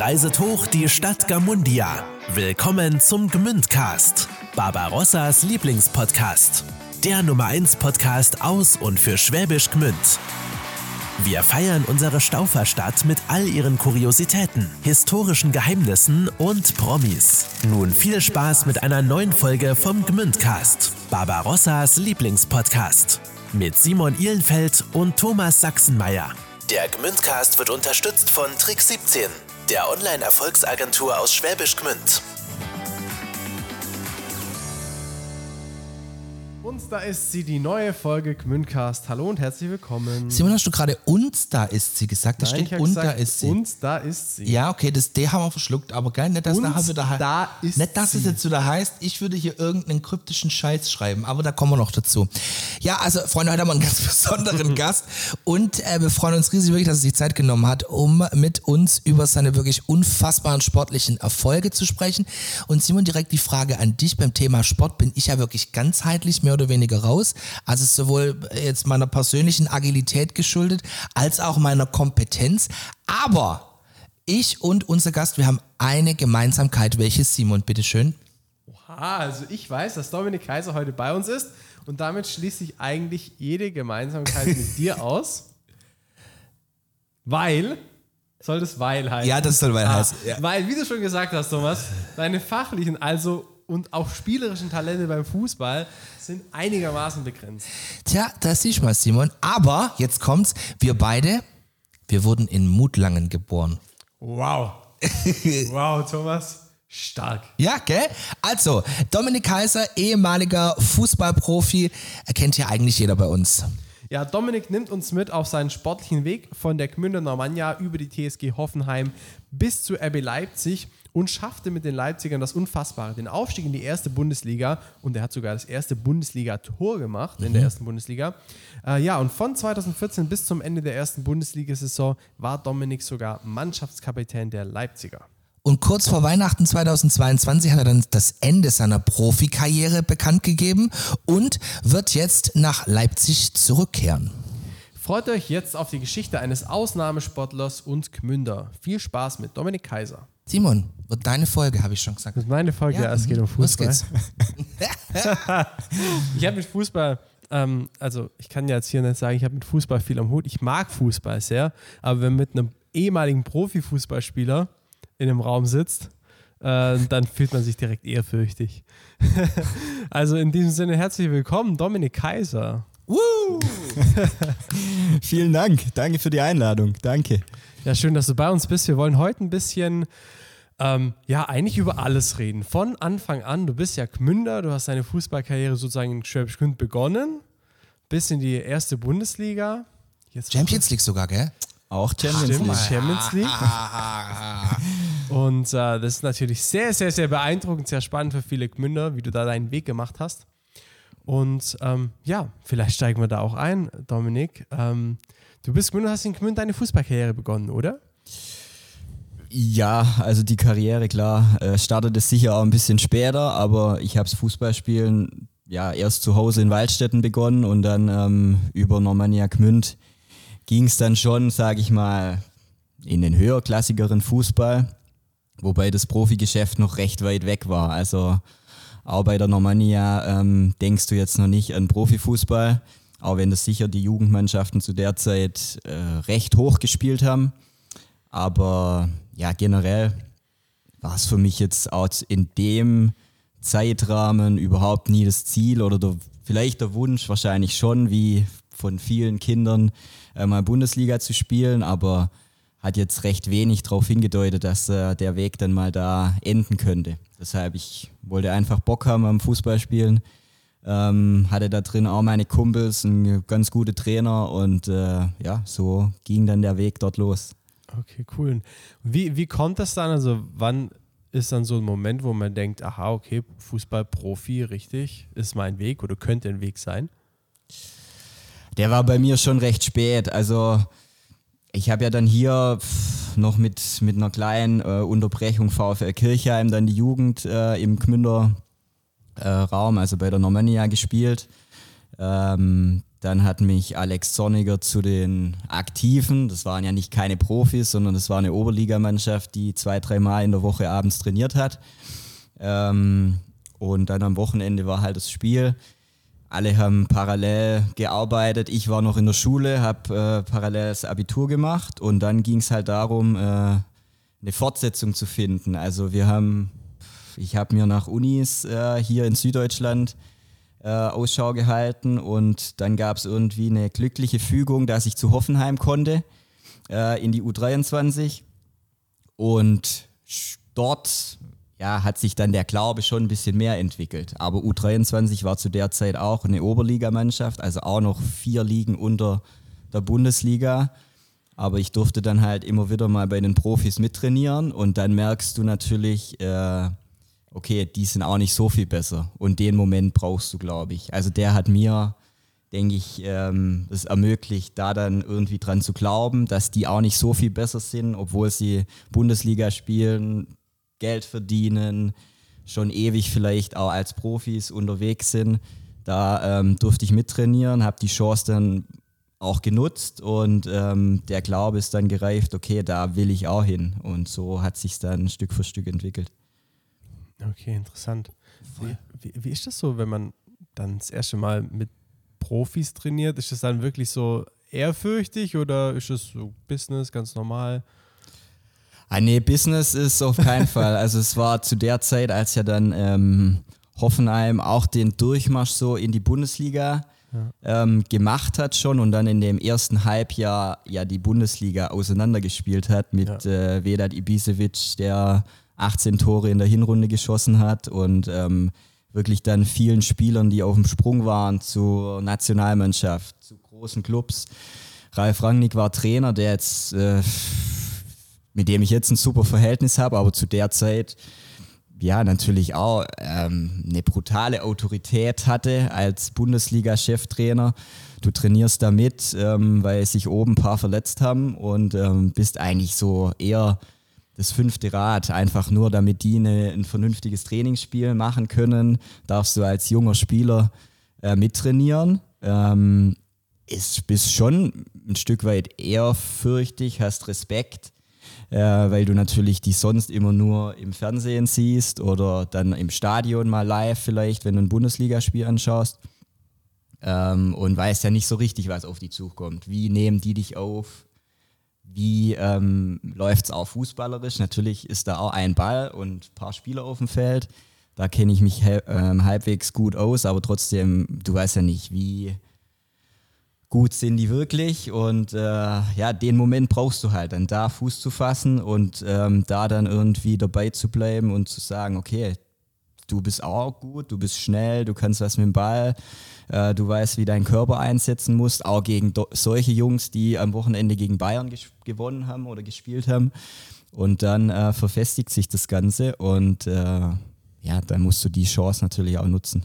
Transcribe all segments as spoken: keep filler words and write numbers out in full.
Reiset hoch die Stadt Gmundia. Willkommen zum Gmündcast, Barbarossas Lieblingspodcast. Der Nummer eins Podcast aus und für Schwäbisch Gmünd. Wir feiern unsere Stauferstadt mit all ihren Kuriositäten, historischen Geheimnissen und Promis. Nun viel Spaß mit einer neuen Folge vom Gmündcast, Barbarossas Lieblingspodcast. Mit Simon Ilenfeld und Thomas Sachsenmeier. Der Gmündcast wird unterstützt von Trick siebzehn, der Online-Erfolgsagentur aus Schwäbisch Gmünd. Und da ist sie, die neue Folge Gmündcast. Hallo und herzlich willkommen. Simon, hast du gerade uns da ist sie gesagt? Da Nein, steht und gesagt, da ist sie. Und da ist sie. Ja, okay, das D haben wir verschluckt, aber geil, nicht, dass und nachher wieder da heißt. Nicht, dass sie. es jetzt wieder heißt, ich würde hier irgendeinen kryptischen Scheiß schreiben, aber da kommen wir noch dazu. Ja, also Freunde, heute haben wir einen ganz besonderen Gast und äh, wir freuen uns riesig wirklich, dass er sich Zeit genommen hat, um mit uns über seine wirklich unfassbaren sportlichen Erfolge zu sprechen. Und Simon, direkt die Frage an dich. Beim Thema Sport bin ich ja wirklich ganzheitlich mehr oder weniger raus. Also es ist sowohl jetzt meiner persönlichen Agilität geschuldet, als auch meiner Kompetenz. Aber ich und unser Gast, wir haben eine Gemeinsamkeit. Welche, Simon, bitteschön? Oha, also ich weiß, dass Dominik Kaiser heute bei uns ist und damit schließe ich eigentlich jede Gemeinsamkeit mit dir aus. Weil, soll das weil heißen? Ja, das soll weil ah, heißen. Ja. Weil, wie du schon gesagt hast, Thomas, deine fachlichen, also und auch spielerischen Talente beim Fußball sind einigermaßen begrenzt. Tja, das siehst du mal, Simon. Aber, jetzt kommt's, wir beide, wir wurden in Mutlangen geboren. Wow. Wow, Thomas. Stark. Ja, gell? Also, Dominik Kaiser, ehemaliger Fußballprofi, kennt ja eigentlich jeder bei uns. Ja, Dominik nimmt uns mit auf seinen sportlichen Weg von der Gmünder Normannia über die T S G Hoffenheim bis zu R B Leipzig und schaffte mit den Leipzigern das Unfassbare, den Aufstieg in die erste Bundesliga, und er hat sogar das erste Bundesliga-Tor gemacht mhm. in der ersten Bundesliga. Äh, ja, und von zwanzig vierzehn bis zum Ende der ersten Bundesliga-Saison war Dominik sogar Mannschaftskapitän der Leipziger. Und kurz vor Weihnachten zweitausendzweiundzwanzig hat er dann das Ende seiner Profikarriere bekannt gegeben und wird jetzt nach Leipzig zurückkehren. Freut euch jetzt auf die Geschichte eines Ausnahmesportlers und Gmünder. Viel Spaß mit Dominik Kaiser. Simon, wird deine Folge, habe ich schon gesagt. Das ist meine Folge, ja, es geht um Fußball. Los geht's. Ich habe mit Fußball... Ähm, also ich kann ja jetzt hier nicht sagen, ich habe mit Fußball viel am Hut. Ich mag Fußball sehr, aber wenn mit einem ehemaligen Profifußballspieler in einem Raum sitzt, äh, dann fühlt man sich direkt ehrfürchtig. Also in diesem Sinne herzlich willkommen, Dominik Kaiser. Woo! Vielen Dank, danke für die Einladung, danke. Ja, schön, dass du bei uns bist. Wir wollen heute ein bisschen, ähm, ja, eigentlich über alles reden. Von Anfang an, du bist ja Gmünder, du hast deine Fußballkarriere sozusagen in Schwäbisch Gmünd begonnen, bis in die erste Bundesliga. Jetzt Champions League sogar, gell? Auch Champions Stimmt, League. Champions League. Und äh, das ist natürlich sehr, sehr, sehr beeindruckend, sehr spannend für viele Gmünder, wie du da deinen Weg gemacht hast. Und ähm, ja, vielleicht steigen wir da auch ein, Dominik. Ähm, du bist Gmünder, hast in Gmünd deine Fußballkarriere begonnen, oder? Ja, also die Karriere, klar, äh, startete sicher auch ein bisschen später, aber ich habe das Fußballspielen ja erst zu Hause in Waldstetten begonnen und dann ähm, über Normannia Gmünd ging es dann schon, sage ich mal, in den höherklassigeren Fußball, wobei das Profigeschäft noch recht weit weg war. Also auch bei der Normannia ähm, denkst du jetzt noch nicht an Profifußball, auch wenn das sicher die Jugendmannschaften zu der Zeit äh, recht hoch gespielt haben. Aber ja, generell war es für mich jetzt auch in dem Zeitrahmen überhaupt nie das Ziel oder der, vielleicht der Wunsch, wahrscheinlich schon, wie von vielen Kindern äh, mal Bundesliga zu spielen, aber hat jetzt recht wenig darauf hingedeutet, dass äh, der Weg dann mal da enden könnte. Deshalb, ich wollte einfach Bock haben am Fußballspielen, ähm, hatte da drin auch meine Kumpels, einen ganz guten Trainer und äh, ja, so ging dann der Weg dort los. Okay, cool. Wie, wie kommt das dann? Also wann ist dann so ein Moment, wo man denkt, aha, okay, Fußballprofi, richtig, ist mein Weg oder könnte ein Weg sein? Der war bei mir schon recht spät. Also ich habe ja dann hier noch mit, mit einer kleinen äh, Unterbrechung VfL Kirchheim dann die Jugend äh, im Gmünder äh, Raum, also bei der Normannia gespielt. Ähm, Dann hat mich Alex Zorniger zu den Aktiven, das waren ja nicht keine Profis, sondern das war eine Oberligamannschaft, die zwei, dreimal in der Woche abends trainiert hat. Ähm, und dann am Wochenende war halt das Spiel. Alle haben parallel gearbeitet. Ich war noch in der Schule, habe äh, parallel das Abitur gemacht. Und dann ging es halt darum, äh, eine Fortsetzung zu finden. Also wir haben, ich habe mir nach Unis äh, hier in Süddeutschland Äh, Ausschau gehalten und dann gab es irgendwie eine glückliche Fügung, dass ich zu Hoffenheim konnte, äh, in die U dreiundzwanzig, und dort ja, hat sich dann der Glaube schon ein bisschen mehr entwickelt, aber U dreiundzwanzig war zu der Zeit auch eine Oberligamannschaft, also auch noch vier Ligen unter der Bundesliga, aber ich durfte dann halt immer wieder mal bei den Profis mittrainieren und dann merkst du natürlich, äh, okay, die sind auch nicht so viel besser und den Moment brauchst du, glaube ich. Also der hat mir, denke ich, ähm, das ermöglicht, da dann irgendwie dran zu glauben, dass die auch nicht so viel besser sind, obwohl sie Bundesliga spielen, Geld verdienen, schon ewig vielleicht auch als Profis unterwegs sind. Da ähm, durfte ich mittrainieren, habe die Chance dann auch genutzt und ähm, der Glaube ist dann gereift, okay, da will ich auch hin, und so hat sich es dann Stück für Stück entwickelt. Okay, interessant. Wie, wie, wie ist das so, wenn man dann das erste Mal mit Profis trainiert? Ist das dann wirklich so ehrfürchtig oder ist das so Business, ganz normal? Ah, nee, Business ist auf keinen Fall. Also es war zu der Zeit, als ja dann ähm, Hoffenheim auch den Durchmarsch so in die Bundesliga ja. ähm, gemacht hat schon und dann in dem ersten Halbjahr ja die Bundesliga auseinandergespielt hat mit ja. äh, Vedad Ibisevic, der achtzehn Tore in der Hinrunde geschossen hat und ähm, wirklich dann vielen Spielern, die auf dem Sprung waren zur Nationalmannschaft, zu großen Clubs. Ralf Rangnick war Trainer, der jetzt, äh, mit dem ich jetzt ein super Verhältnis habe, aber zu der Zeit ja natürlich auch ähm, eine brutale Autorität hatte als Bundesliga-Cheftrainer. Du trainierst da mit, ähm, weil sich oben ein paar verletzt haben und ähm, bist eigentlich so eher das fünfte Rad, einfach nur damit die eine, ein vernünftiges Trainingsspiel machen können, darfst du als junger Spieler äh, mittrainieren. Ähm, ist, bist schon ein Stück weit ehrfürchtig, hast Respekt, äh, weil du natürlich die sonst immer nur im Fernsehen siehst oder dann im Stadion mal live vielleicht, wenn du ein Bundesligaspiel anschaust, ähm, und weißt ja nicht so richtig, was auf dich zukommt. Wie nehmen die dich auf? Wie ähm, läuft es auch fußballerisch? Natürlich ist da auch ein Ball und ein paar Spieler auf dem Feld. Da kenne ich mich he- ähm, halbwegs gut aus, aber trotzdem, du weißt ja nicht, wie gut sind die wirklich. Und äh, ja, den Moment brauchst du halt, dann da Fuß zu fassen und ähm, da dann irgendwie dabei zu bleiben und zu sagen, okay, du bist auch gut, du bist schnell, du kannst was mit dem Ball, äh, du weißt, wie dein Körper einsetzen musst, auch gegen do- solche Jungs, die am Wochenende gegen Bayern ges- gewonnen haben oder gespielt haben. Und dann äh, verfestigt sich das Ganze und äh, ja, dann musst du die Chance natürlich auch nutzen.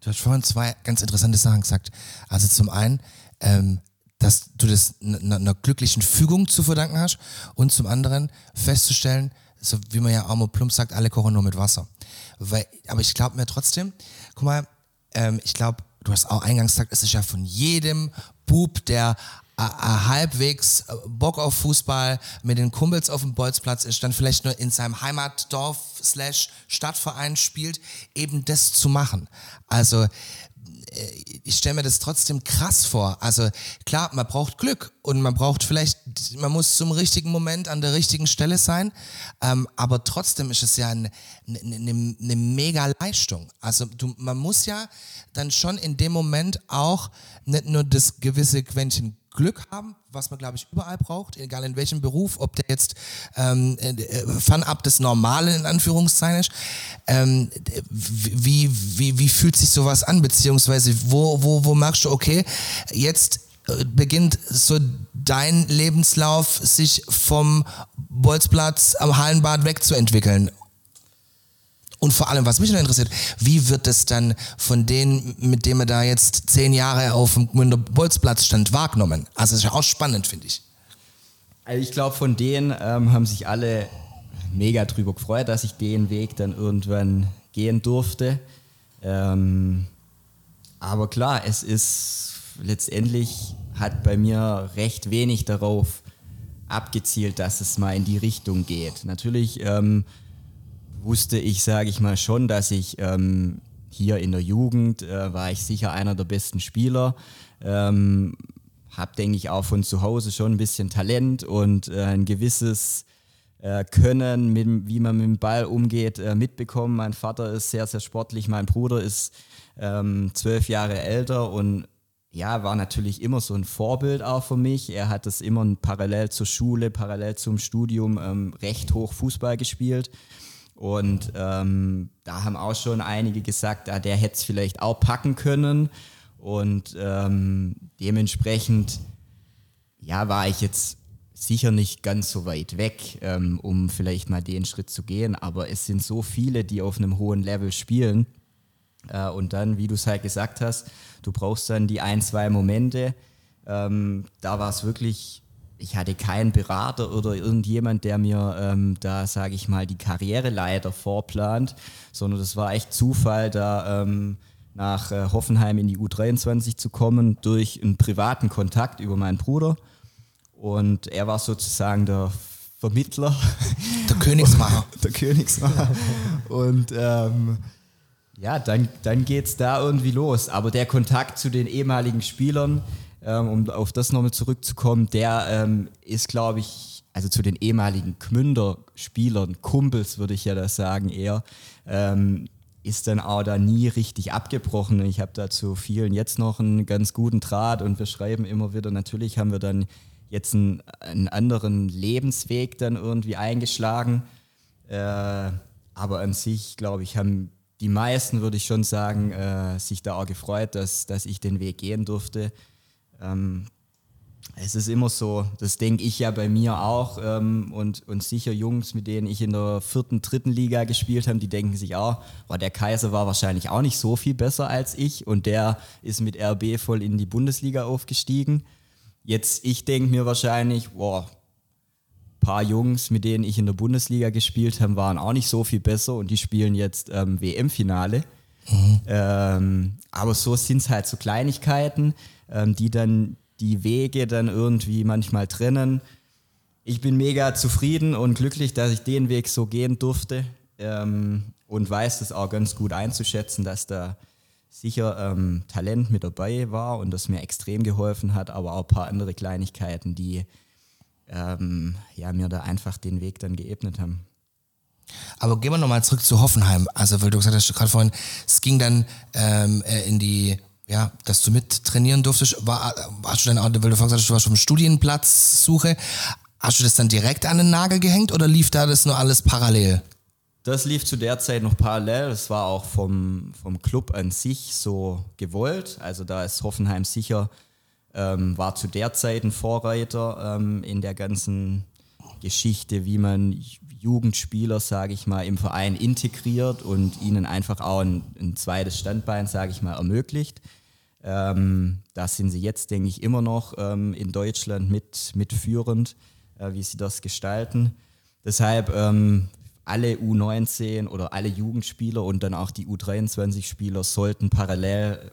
Du hast vorhin zwei ganz interessante Sachen gesagt. Also zum einen, ähm, dass du das einer n- glücklichen Fügung zu verdanken hast und zum anderen festzustellen, so wie man ja Armo Plump sagt, alle kochen nur mit Wasser. Weil, aber ich glaube mir trotzdem, guck mal, ähm, ich glaube, du hast auch eingangs gesagt, es ist ja von jedem Bub, der a, a halbwegs Bock auf Fußball mit den Kumpels auf dem Bolzplatz ist, dann vielleicht nur in seinem Heimatdorf slash Stadtverein spielt, eben das zu machen. Also ich stelle mir das trotzdem krass vor. Also klar, man braucht Glück und man braucht vielleicht, man muss zum richtigen Moment an der richtigen Stelle sein, ähm, aber trotzdem ist es ja eine ne, ne, ne mega Leistung. Also du, man muss ja dann schon in dem Moment auch nicht nur das gewisse Quäntchen Glück haben, was man, glaube ich, überall braucht, egal in welchem Beruf, ob der jetzt ähm, fernab des Normalen in Anführungszeichen ist. Ähm, wie, wie, wie fühlt sich sowas an, beziehungsweise wo, wo, wo merkst du, okay, jetzt beginnt so dein Lebenslauf, sich vom Bolzplatz am Hallenbad wegzuentwickeln? Und vor allem, was mich noch interessiert, wie wird es dann von denen, mit denen er da jetzt zehn Jahre auf dem Gmünder Bolzplatz stand, wahrgenommen? Also das ist ja auch spannend, finde ich. Also ich glaube, von denen ähm, haben sich alle mega drüber gefreut, dass ich den Weg dann irgendwann gehen durfte. Ähm, aber klar, es ist letztendlich hat bei mir recht wenig darauf abgezielt, dass es mal in die Richtung geht. Natürlich ähm, wusste ich, sage ich mal, schon, dass ich ähm, hier in der Jugend äh, war ich sicher einer der besten Spieler. Ähm, habe, denke ich, auch von zu Hause schon ein bisschen Talent und äh, ein gewisses äh, Können, mit, wie man mit dem Ball umgeht, äh, mitbekommen. Mein Vater ist sehr, sehr sportlich, mein Bruder ist ähm, zwölf Jahre älter und ja, war natürlich immer so ein Vorbild auch für mich. Er hat es immer parallel zur Schule, parallel zum Studium ähm, recht hoch Fußball gespielt. Und ähm, da haben auch schon einige gesagt, ah, der hätte es vielleicht auch packen können. Und ähm, dementsprechend ja, war ich jetzt sicher nicht ganz so weit weg, ähm, um vielleicht mal den Schritt zu gehen. Aber es sind so viele, die auf einem hohen Level spielen. Äh, und dann, wie du es halt gesagt hast, du brauchst dann die ein, zwei Momente. Ähm, da war es wirklich... Ich hatte keinen Berater oder irgendjemand, der mir ähm, da, sage ich mal, die Karriereleiter vorplant, sondern das war echt Zufall, da ähm, nach äh, Hoffenheim in die U dreiundzwanzig zu kommen durch einen privaten Kontakt über meinen Bruder. Und er war sozusagen der Vermittler. Der Königsmacher. der Königsmacher. Und ähm, ja, dann, dann geht es da irgendwie los. Aber der Kontakt zu den ehemaligen Spielern, um auf das nochmal zurückzukommen, der ähm, ist, glaube ich, also zu den ehemaligen Gmünder Spielern, Kumpels würde ich ja das sagen eher, ähm, ist dann auch da nie richtig abgebrochen. Ich habe da zu vielen jetzt noch einen ganz guten Draht und wir schreiben immer wieder, natürlich haben wir dann jetzt einen, einen anderen Lebensweg dann irgendwie eingeschlagen, äh, aber an sich, glaube ich, haben die meisten, würde ich schon sagen, äh, sich da auch gefreut, dass, dass ich den Weg gehen durfte. Ähm, es ist immer so, das denke ich ja bei mir auch ähm, und, und sicher Jungs, mit denen ich in der vierten, dritten Liga gespielt habe, die denken sich auch, boah, der Kaiser war wahrscheinlich auch nicht so viel besser als ich und der ist mit R B voll in die Bundesliga aufgestiegen. Jetzt, ich denke mir wahrscheinlich, boah, paar Jungs, mit denen ich in der Bundesliga gespielt habe, waren auch nicht so viel besser und die spielen jetzt ähm, W M-Finale. Mhm. Ähm, aber so sind es halt so Kleinigkeiten, ähm, die dann die Wege dann irgendwie manchmal trennen. Ich bin mega zufrieden und glücklich, dass ich den Weg so gehen durfte ähm, und weiß das auch ganz gut einzuschätzen, dass da sicher ähm, Talent mit dabei war und das mir extrem geholfen hat, aber auch ein paar andere Kleinigkeiten, die ähm, ja, mir da einfach den Weg dann geebnet haben. Aber gehen wir nochmal zurück zu Hoffenheim. Also, weil du gesagt hast, gerade vorhin, es ging dann ähm, in die, ja, dass du mit trainieren durftest. War, warst du dann, weil du vorhin gesagt hast, du warst auf dem Studienplatzsuche. Hast du das dann direkt an den Nagel gehängt oder lief da das nur alles parallel? Das lief zu der Zeit noch parallel. Das war auch vom, vom Club an sich so gewollt. Also, da ist Hoffenheim sicher, ähm, war zu der Zeit ein Vorreiter ähm, in der ganzen Geschichte, wie man Jugendspieler, sage ich mal, im Verein integriert und ihnen einfach auch ein, ein zweites Standbein, sage ich mal, ermöglicht. Ähm, da sind sie jetzt, denke ich, immer noch ähm, in Deutschland mit, mitführend, äh, wie sie das gestalten. Deshalb ähm, alle U neunzehn oder alle Jugendspieler und dann auch die U dreiundzwanzig-Spieler sollten parallel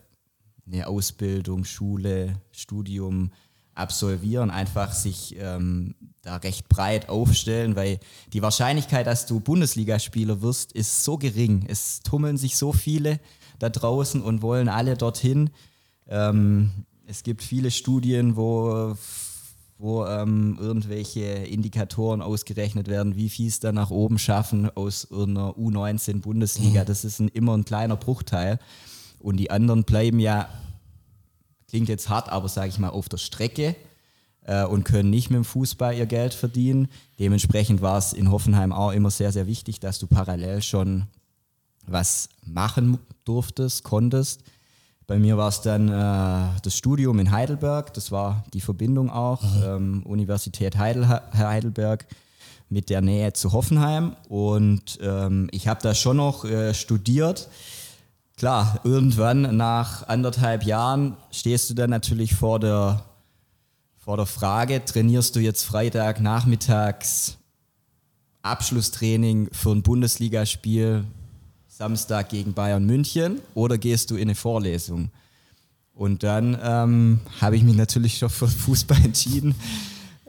eine Ausbildung, Schule, Studium absolvieren, einfach sich ähm, da recht breit aufstellen, weil die Wahrscheinlichkeit, dass du Bundesligaspieler wirst, ist so gering. Es tummeln sich so viele da draußen und wollen alle dorthin. Ähm, es gibt viele Studien, wo, wo ähm, irgendwelche Indikatoren ausgerechnet werden, wie viel es da nach oben schaffen aus einer U neunzehn Bundesliga. Das ist ein, immer ein kleiner Bruchteil. Und die anderen bleiben ja, klingt jetzt hart, aber sage ich mal, auf der Strecke äh, und können nicht mit dem Fußball ihr Geld verdienen. Dementsprechend war es in Hoffenheim auch immer sehr, sehr wichtig, dass du parallel schon was machen durftest, konntest. Bei mir war es dann äh, das Studium in Heidelberg, das war die Verbindung auch, mhm. ähm, Universität Heidel- Heidelberg mit der Nähe zu Hoffenheim. Und ähm, ich habe da schon noch äh, studiert. Klar, irgendwann nach anderthalb Jahren stehst du dann natürlich vor der, vor der Frage, trainierst du jetzt Freitagnachmittags Abschlusstraining für ein Bundesligaspiel Samstag gegen Bayern München oder gehst du in eine Vorlesung? Und dann ähm, habe ich mich natürlich schon für Fußball entschieden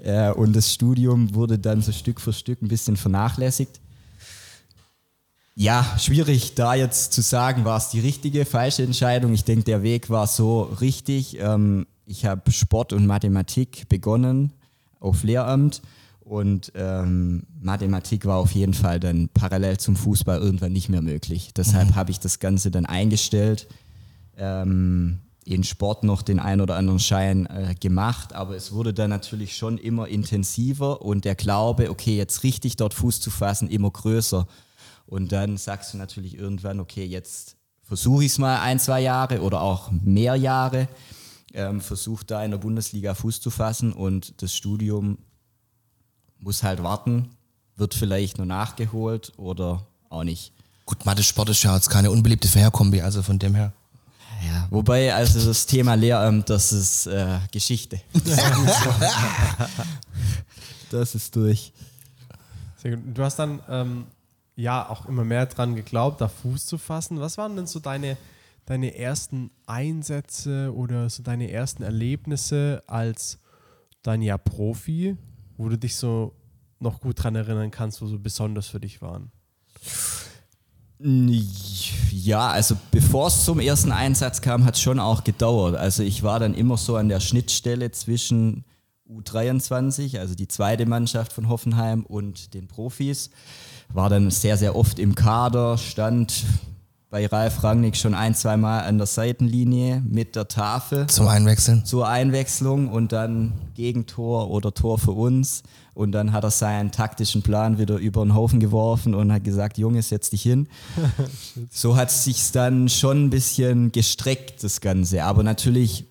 äh, und das Studium wurde dann so Stück für Stück ein bisschen vernachlässigt. Ja, schwierig da jetzt zu sagen, war es die richtige, falsche Entscheidung. Ich denke, der Weg war so richtig. Ähm, ich habe Sport und Mathematik begonnen auf Lehramt und ähm, Mathematik war auf jeden Fall dann parallel zum Fußball irgendwann nicht mehr möglich. Deshalb mhm. habe ich das Ganze dann eingestellt. Ähm, in Sport noch den einen oder anderen Schein äh, gemacht, aber es wurde dann natürlich schon immer intensiver und der Glaube, okay, jetzt richtig dort Fuß zu fassen, immer größer. Und dann sagst du natürlich irgendwann, okay, jetzt versuche ich es mal ein, zwei Jahre oder auch mehr Jahre, ähm, versuche da in der Bundesliga Fuß zu fassen und das Studium muss halt warten, wird vielleicht nur nachgeholt oder auch nicht. Gut, Mathe, Sport ist ja jetzt keine unbeliebte Verherkombi, also von dem her. Ja, wobei, also das Thema Lehramt, das ist äh, Geschichte. Das ist durch. Sehr gut. Du hast dann ähm, ja auch immer mehr dran geglaubt, da Fuß zu fassen. Was waren denn so deine, deine ersten Einsätze oder so deine ersten Erlebnisse als dein Jahr Profi, wo du dich so noch gut dran erinnern kannst, wo so besonders für dich waren? Ja, also bevor es zum ersten Einsatz kam, hat es schon auch gedauert. Also ich war dann immer so an der Schnittstelle zwischen U dreiundzwanzig, also die zweite Mannschaft von Hoffenheim und den Profis. War dann sehr, sehr oft im Kader, stand bei Ralf Rangnick schon ein, zwei Mal an der Seitenlinie mit der Tafel. Zum Einwechseln. Zur Einwechslung und dann Gegentor oder Tor für uns. Und dann hat er seinen taktischen Plan wieder über den Haufen geworfen und hat gesagt, Junge, setz dich hin. So hat es sich dann schon ein bisschen gestreckt, das Ganze. Aber natürlich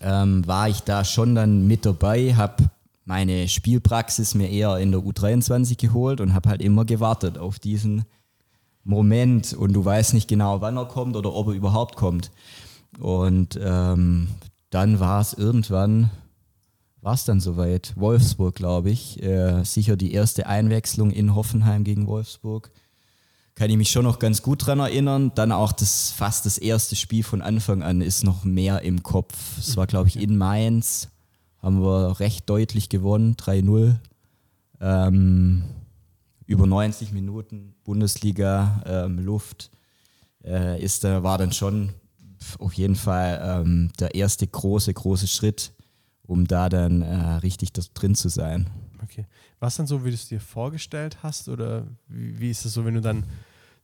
ähm, war ich da schon dann mit dabei, habe meine Spielpraxis mir eher in der U dreiundzwanzig geholt und habe halt immer gewartet auf diesen Moment. Und du weißt nicht genau, wann er kommt oder ob er überhaupt kommt. Und ähm, dann war es irgendwann... War es dann soweit? Wolfsburg, glaube ich. Äh, sicher die erste Einwechslung in Hoffenheim gegen Wolfsburg. Kann ich mich schon noch ganz gut dran erinnern. Dann auch das fast das erste Spiel von Anfang an ist noch mehr im Kopf. Es war, glaube ich, in Mainz. Haben wir recht deutlich gewonnen, drei null. Ähm, über neunzig Minuten Bundesliga, ähm, Luft. Äh, ist, äh, war dann schon auf jeden Fall ähm, der erste große, große Schritt, um da dann äh, richtig drin zu sein. Okay. War es dann so, wie du es dir vorgestellt hast? Oder wie, wie ist es so, wenn du dann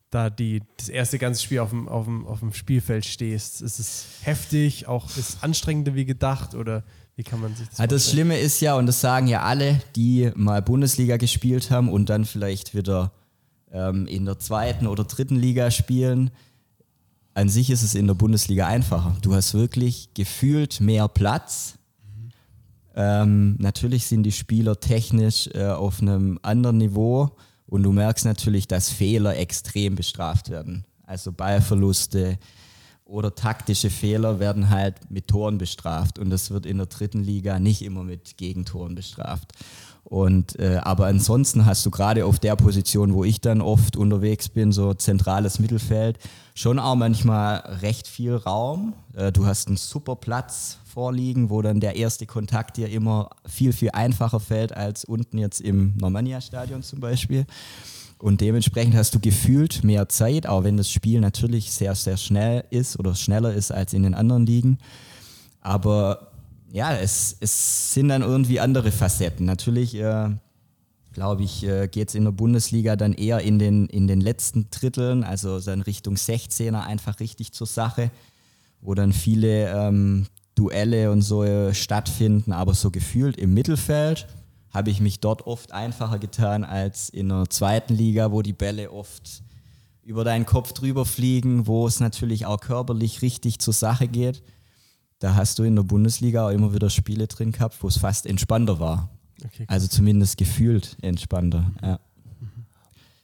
da die, das erste ganze Spiel auf dem, auf dem, auf dem Spielfeld stehst? Ist es heftig? Auch ist es anstrengender wie gedacht? Oder wie kann man sich das vorstellen? Das Schlimme ist ja, und das sagen ja alle, die mal Bundesliga gespielt haben und dann vielleicht wieder ähm, in der zweiten oder dritten Liga spielen, an sich ist es in der Bundesliga einfacher. Du hast wirklich gefühlt mehr Platz. Ähm, natürlich sind die Spieler technisch äh, auf einem anderen Niveau und du merkst natürlich, dass Fehler extrem bestraft werden. Also Ballverluste oder taktische Fehler werden halt mit Toren bestraft und das wird in der dritten Liga nicht immer mit Gegentoren bestraft. Und, äh, aber ansonsten hast du gerade auf der Position, wo ich dann oft unterwegs bin, so zentrales Mittelfeld, schon auch manchmal recht viel Raum. Äh, du hast einen super Platz vorliegen, wo dann der erste Kontakt dir immer viel, viel einfacher fällt als unten jetzt im Normannia-Stadion zum Beispiel. Und dementsprechend hast du gefühlt mehr Zeit, auch wenn das Spiel natürlich sehr, sehr schnell ist oder schneller ist als in den anderen Ligen. Aber ja, es, es sind dann irgendwie andere Facetten. Natürlich, äh, glaube ich, äh, geht es in der Bundesliga dann eher in den, in den letzten Dritteln, also dann Richtung sechzehner einfach richtig zur Sache, wo dann viele ähm, Duelle und so äh, stattfinden. Aber so gefühlt im Mittelfeld habe ich mich dort oft einfacher getan als in der zweiten Liga, wo die Bälle oft über deinen Kopf drüber fliegen, wo es natürlich auch körperlich richtig zur Sache geht. Da hast du in der Bundesliga auch immer wieder Spiele drin gehabt, wo es fast entspannter war. Okay, also zumindest gefühlt entspannter. Mhm. Ja.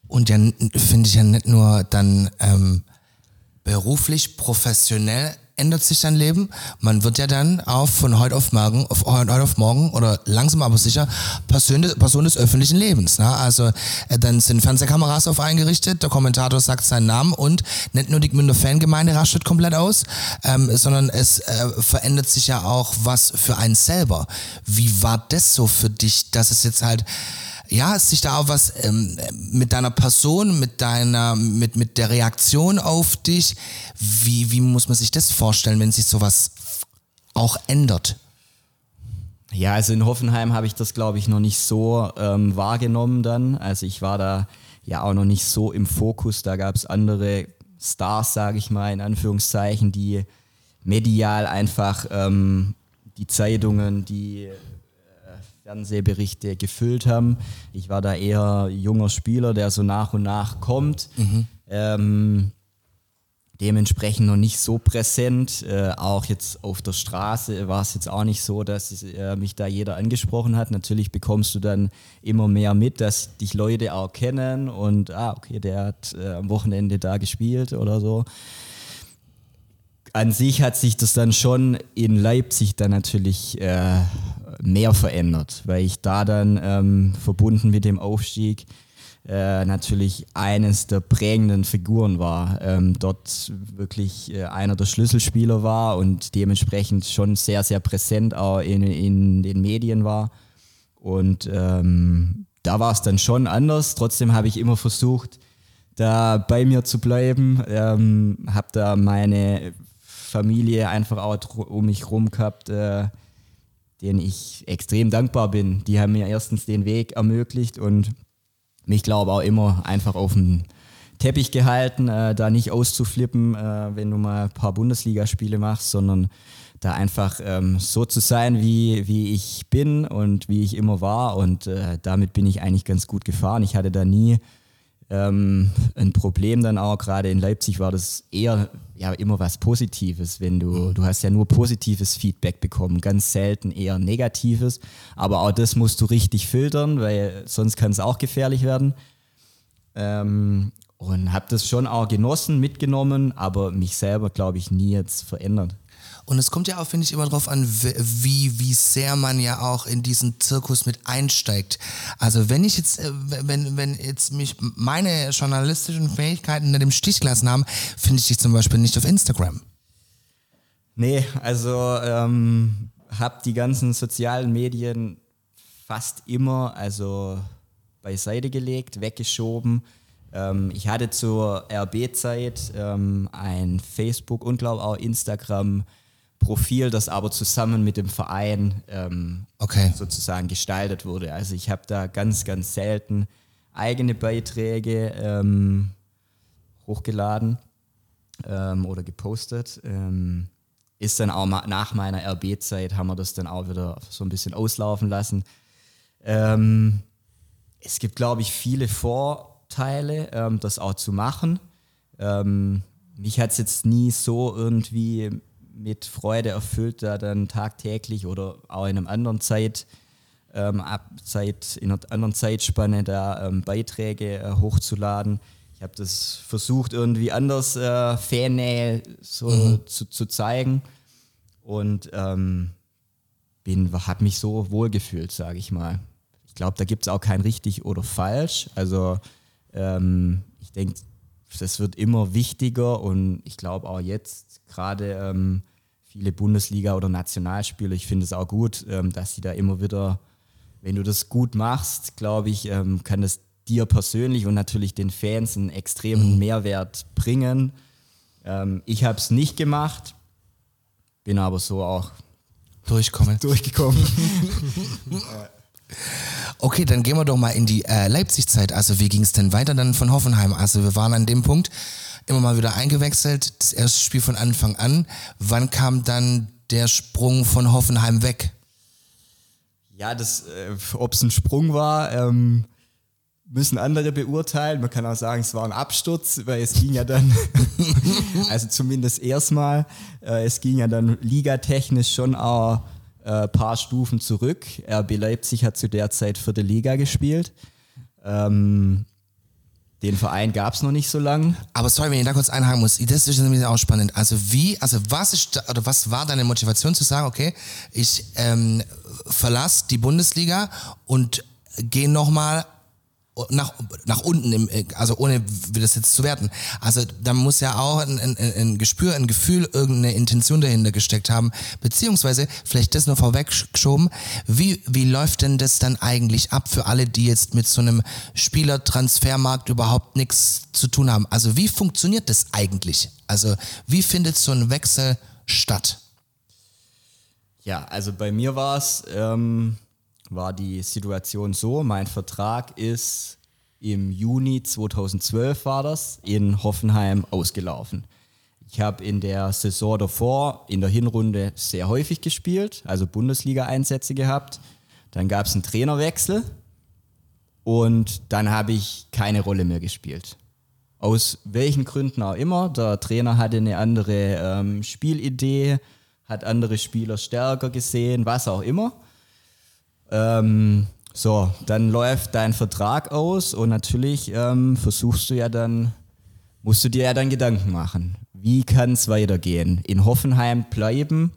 Und dann finde ich ja nicht nur dann ähm, beruflich, professionell, ändert sich dein Leben. Man wird ja dann auch von heute auf morgen, auf heute auf morgen oder langsam aber sicher Person des, Person des öffentlichen Lebens. Ne? Also äh, dann sind Fernsehkameras auf eingerichtet, der Kommentator sagt seinen Namen und nicht nur die Gmünder Fangemeinde rastet komplett aus, ähm, sondern es äh, verändert sich ja auch was für einen selber. Wie war das so für dich, dass es jetzt halt ja, sich da auch was ähm, mit deiner Person, mit deiner, mit, mit der Reaktion auf dich, wie, wie muss man sich das vorstellen, wenn sich sowas auch ändert? Ja, also in Hoffenheim habe ich das, glaube ich, noch nicht so ähm, wahrgenommen dann. Also ich war da ja auch noch nicht so im Fokus. Da gab es andere Stars, sage ich mal, in Anführungszeichen, die medial einfach ähm, die Zeitungen, die Fernsehberichte gefüllt haben. Ich war da eher junger Spieler, der so nach und nach kommt. Mhm. Ähm, dementsprechend noch nicht so präsent. Äh, auch jetzt auf der Straße war es jetzt auch nicht so, dass es, äh, mich da jeder angesprochen hat. Natürlich bekommst du dann immer mehr mit, dass dich Leute auch kennen und ah, okay, der hat äh, am Wochenende da gespielt oder so. An sich hat sich das dann schon in Leipzig dann natürlich äh, mehr verändert, weil ich da dann ähm, verbunden mit dem Aufstieg äh, natürlich eines der prägenden Figuren war, ähm, dort wirklich äh, einer der Schlüsselspieler war und dementsprechend schon sehr, sehr präsent auch in, in den Medien war. Und ähm, da war es dann schon anders. Trotzdem habe ich immer versucht, da bei mir zu bleiben, ähm, habe da meine Familie einfach auch um mich rum gehabt, äh, denen ich extrem dankbar bin. Die haben mir erstens den Weg ermöglicht und mich, glaube ich, auch immer einfach auf dem Teppich gehalten, äh, da nicht auszuflippen, äh, wenn du mal ein paar Bundesligaspiele machst, sondern da einfach ähm, so zu sein, wie, wie ich bin und wie ich immer war. Und äh, damit bin ich eigentlich ganz gut gefahren. Ich hatte da nie ähm, ein Problem dann auch. Gerade in Leipzig war das eher ja immer was Positives, wenn du, du hast ja nur positives Feedback bekommen, ganz selten eher Negatives, aber auch das musst du richtig filtern, weil sonst kann es auch gefährlich werden. Ähm, und habe das schon auch genossen, mitgenommen, aber mich selber, glaube ich, nie jetzt verändert. Und es kommt ja auch, finde ich, immer drauf an, wie, wie sehr man ja auch in diesen Zirkus mit einsteigt. Also wenn ich jetzt, wenn, wenn jetzt mich meine journalistischen Fähigkeiten unter dem Stich gelassen haben, finde ich dich zum Beispiel nicht auf Instagram. Nee, also ähm, hab die ganzen sozialen Medien fast immer also beiseite gelegt, weggeschoben. Ähm, ich hatte zur R B-Zeit ähm, ein Facebook- und glaube auch Instagram- Profil, das aber zusammen mit dem Verein ähm, okay. sozusagen gestaltet wurde. Also ich habe da ganz, ganz selten eigene Beiträge ähm, hochgeladen ähm, oder gepostet. Ähm, ist dann auch ma- nach meiner R B-Zeit haben wir das dann auch wieder so ein bisschen auslaufen lassen. Ähm, es gibt, glaube ich, viele Vorteile, ähm, das auch zu machen. Ähm, mich hat es jetzt nie so irgendwie mit Freude erfüllt, da dann tagtäglich oder auch in einem anderen Zeit, ähm, ab Zeit in einer anderen Zeitspanne da ähm, Beiträge äh, hochzuladen. Ich habe das versucht, irgendwie anders äh, Fannähe so mhm. zu, zu zeigen und ähm, bin, habe mich so wohlgefühlt, sage ich mal. Ich glaube, da gibt es auch kein richtig oder falsch. Also ähm, ich denke, das wird immer wichtiger und ich glaube auch jetzt gerade ähm, viele Bundesliga- oder Nationalspieler, ich finde es auch gut, ähm, dass sie da immer wieder, wenn du das gut machst, glaube ich, ähm, kann das dir persönlich und natürlich den Fans einen extremen mhm. Mehrwert bringen. Ähm, ich habe es nicht gemacht, bin aber so auch durchkommen. durchgekommen. Okay, dann gehen wir doch mal in die äh, Leipzig-Zeit. Also wie ging es denn weiter dann von Hoffenheim? Also wir waren an dem Punkt immer mal wieder eingewechselt, das erste Spiel von Anfang an. Wann kam dann der Sprung von Hoffenheim weg? Ja, das, äh, ob es ein Sprung war, ähm, müssen andere beurteilen. Man kann auch sagen, es war ein Absturz, weil es ging ja dann, also zumindest erstmal, äh, es ging ja dann ligatechnisch schon auch ein paar Stufen zurück. R B Leipzig hat zu der Zeit vierte Liga gespielt. Ähm, Den Verein gab es noch nicht so lange. Aber sorry, wenn ich da kurz einhaken muss, das ist ein bisschen auch spannend. Also wie, also was ist, oder was war deine Motivation zu sagen, okay, ich ähm, verlasse die Bundesliga und gehe nochmal nach, nach unten, im, also ohne das jetzt zu werten. Also da muss ja auch ein, ein, ein Gespür, ein Gefühl, irgendeine Intention dahinter gesteckt haben, beziehungsweise vielleicht das nur vorweggeschoben, wie, wie läuft denn das dann eigentlich ab für alle, die jetzt mit so einem Spielertransfermarkt überhaupt nichts zu tun haben? Also wie funktioniert das eigentlich? Also wie findet so ein Wechsel statt? Ja, also bei mir war es... Ähm war die Situation so, mein Vertrag ist im Juni zweitausendzwölf war das, in Hoffenheim ausgelaufen. Ich habe in der Saison davor, in der Hinrunde sehr häufig gespielt, also Bundesliga-Einsätze gehabt. Dann gab es einen Trainerwechsel und dann habe ich keine Rolle mehr gespielt. Aus welchen Gründen auch immer, der Trainer hatte eine andere ähm, Spielidee, hat andere Spieler stärker gesehen, was auch immer. Ähm, so, dann läuft dein Vertrag aus und natürlich ähm, versuchst du ja dann, musst du dir ja dann Gedanken machen. Wie kann es weitergehen? In Hoffenheim bleiben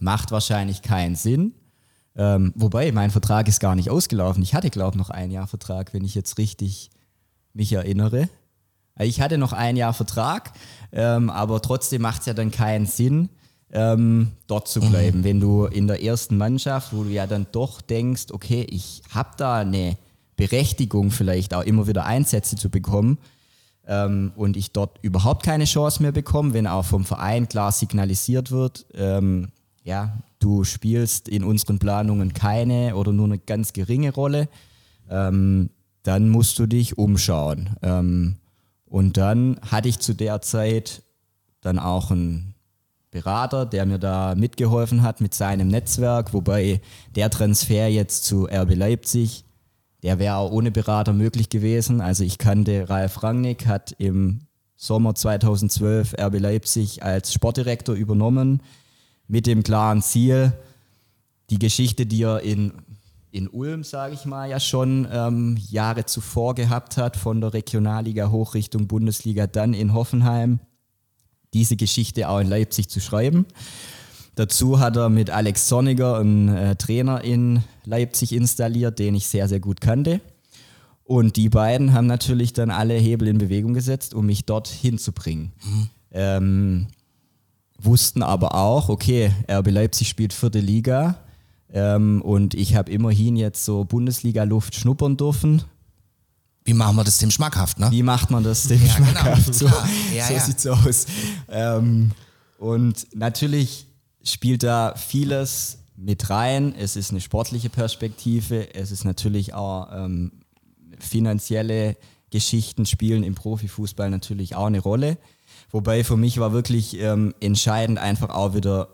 macht wahrscheinlich keinen Sinn. Ähm, wobei, mein Vertrag ist gar nicht ausgelaufen. Ich hatte, glaube ich, noch ein Jahr Vertrag, wenn ich jetzt richtig mich erinnere. Ich hatte noch ein Jahr Vertrag, ähm, aber trotzdem macht es ja dann keinen Sinn, Ähm, dort zu bleiben, mhm. wenn du in der ersten Mannschaft, wo du ja dann doch denkst, okay, ich habe da eine Berechtigung vielleicht auch immer wieder Einsätze zu bekommen ähm, und ich dort überhaupt keine Chance mehr bekomme, wenn auch vom Verein klar signalisiert wird, ähm, ja, du spielst in unseren Planungen keine oder nur eine ganz geringe Rolle, ähm, dann musst du dich umschauen. Ähm, und dann hatte ich zu der Zeit dann auch ein Berater, der mir da mitgeholfen hat mit seinem Netzwerk, wobei der Transfer jetzt zu R B Leipzig, der wäre auch ohne Berater möglich gewesen. Also ich kannte Ralf Rangnick, hat im Sommer zweitausendzwölf R B Leipzig als Sportdirektor übernommen, mit dem klaren Ziel, die Geschichte, die er in, in Ulm, sage ich mal, ja schon ähm, Jahre zuvor gehabt hat, von der Regionalliga hoch Richtung Bundesliga, dann in Hoffenheim, diese Geschichte auch in Leipzig zu schreiben. Dazu hat er mit Alex Zorniger einen äh, Trainer in Leipzig installiert, den ich sehr, sehr gut kannte. Und die beiden haben natürlich dann alle Hebel in Bewegung gesetzt, um mich dort hinzubringen. Mhm. Ähm, wussten aber auch, okay, R B Leipzig spielt vierte Liga ähm, und ich habe immerhin jetzt so Bundesliga-Luft schnuppern dürfen. Wie machen wir das dem schmackhaft, ne? Wie macht man das dem ja, schmackhaft? Genau. So, ja, so ja. sieht's aus. Ähm, und natürlich spielt da vieles mit rein. Es ist eine sportliche Perspektive. Es ist natürlich auch ähm, finanzielle Geschichten spielen im Profifußball natürlich auch eine Rolle. Wobei für mich war wirklich ähm, entscheidend, einfach auch wieder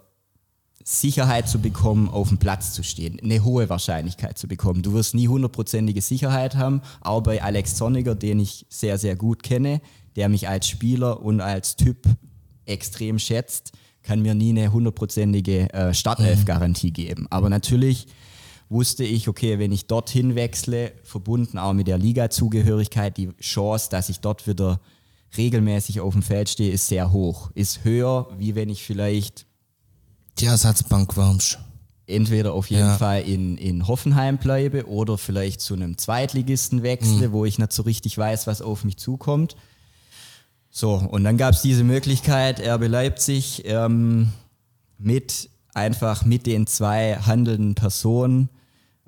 Sicherheit zu bekommen, auf dem Platz zu stehen, eine hohe Wahrscheinlichkeit zu bekommen. Du wirst nie hundertprozentige Sicherheit haben, auch bei Alex Zorniger, den ich sehr, sehr gut kenne, der mich als Spieler und als Typ extrem schätzt, kann mir nie eine hundertprozentige äh, Startelf-Garantie geben. Aber natürlich wusste ich, okay, wenn ich dorthin wechsle, verbunden auch mit der Liga-Zugehörigkeit, die Chance, dass ich dort wieder regelmäßig auf dem Feld stehe, ist sehr hoch. Ist höher, wie wenn ich vielleicht die Ersatzbank warmst. Entweder auf jeden ja. Fall in, in Hoffenheim bleibe oder vielleicht zu einem Zweitligisten wechsle, mhm. wo ich nicht so richtig weiß, was auf mich zukommt. So, und dann gab es diese Möglichkeit, R B Leipzig ähm, mit einfach mit den zwei handelnden Personen,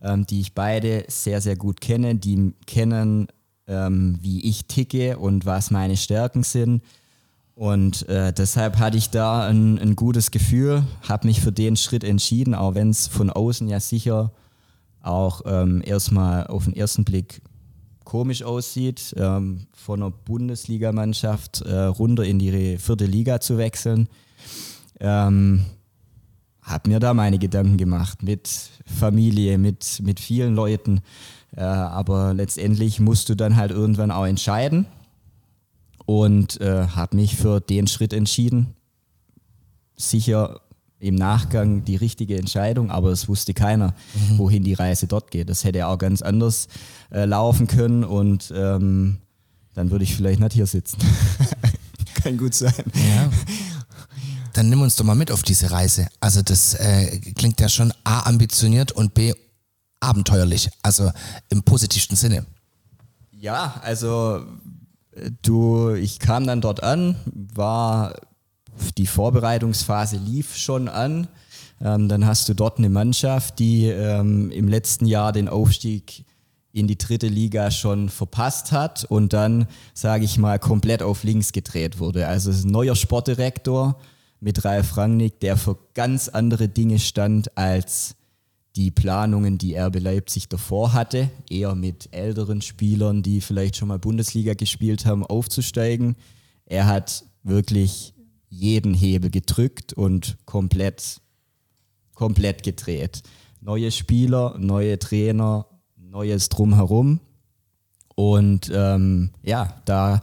ähm, die ich beide sehr, sehr gut kenne, die kennen, ähm, wie ich ticke und was meine Stärken sind. Und äh, deshalb hatte ich da ein, ein gutes Gefühl, habe mich für den Schritt entschieden, auch wenn es von außen ja sicher auch ähm, erstmal auf den ersten Blick komisch aussieht, ähm, von einer Bundesligamannschaft äh, runter in die vierte Liga zu wechseln. Ähm, habe mir da meine Gedanken gemacht, mit Familie, mit, mit vielen Leuten. Äh, aber letztendlich musst du dann halt irgendwann auch entscheiden. Und äh, habe mich für den Schritt entschieden. Sicher im Nachgang die richtige Entscheidung, aber es wusste keiner, mhm. wohin die Reise dort geht. Das hätte auch ganz anders äh, laufen können. Und ähm, Dann würde ich vielleicht nicht hier sitzen. Kann gut sein. Ja. Dann nimm uns doch mal mit auf diese Reise. Also das äh, klingt ja schon A, ambitioniert und B, abenteuerlich. Also im positivsten Sinne. Ja, also du, ich kam dann dort an, war die Vorbereitungsphase lief schon an. Ähm, dann hast du dort eine Mannschaft, die ähm, im letzten Jahr den Aufstieg in die dritte Liga schon verpasst hat und dann, sage ich mal, komplett auf links gedreht wurde. Also ein neuer Sportdirektor mit Ralf Rangnick, der für ganz andere Dinge stand als die Planungen, die R B Leipzig davor hatte, eher mit älteren Spielern, die vielleicht schon mal Bundesliga gespielt haben, aufzusteigen. Er hat wirklich jeden Hebel gedrückt und komplett, komplett gedreht. Neue Spieler, neue Trainer, Neues drumherum und ähm, ja, da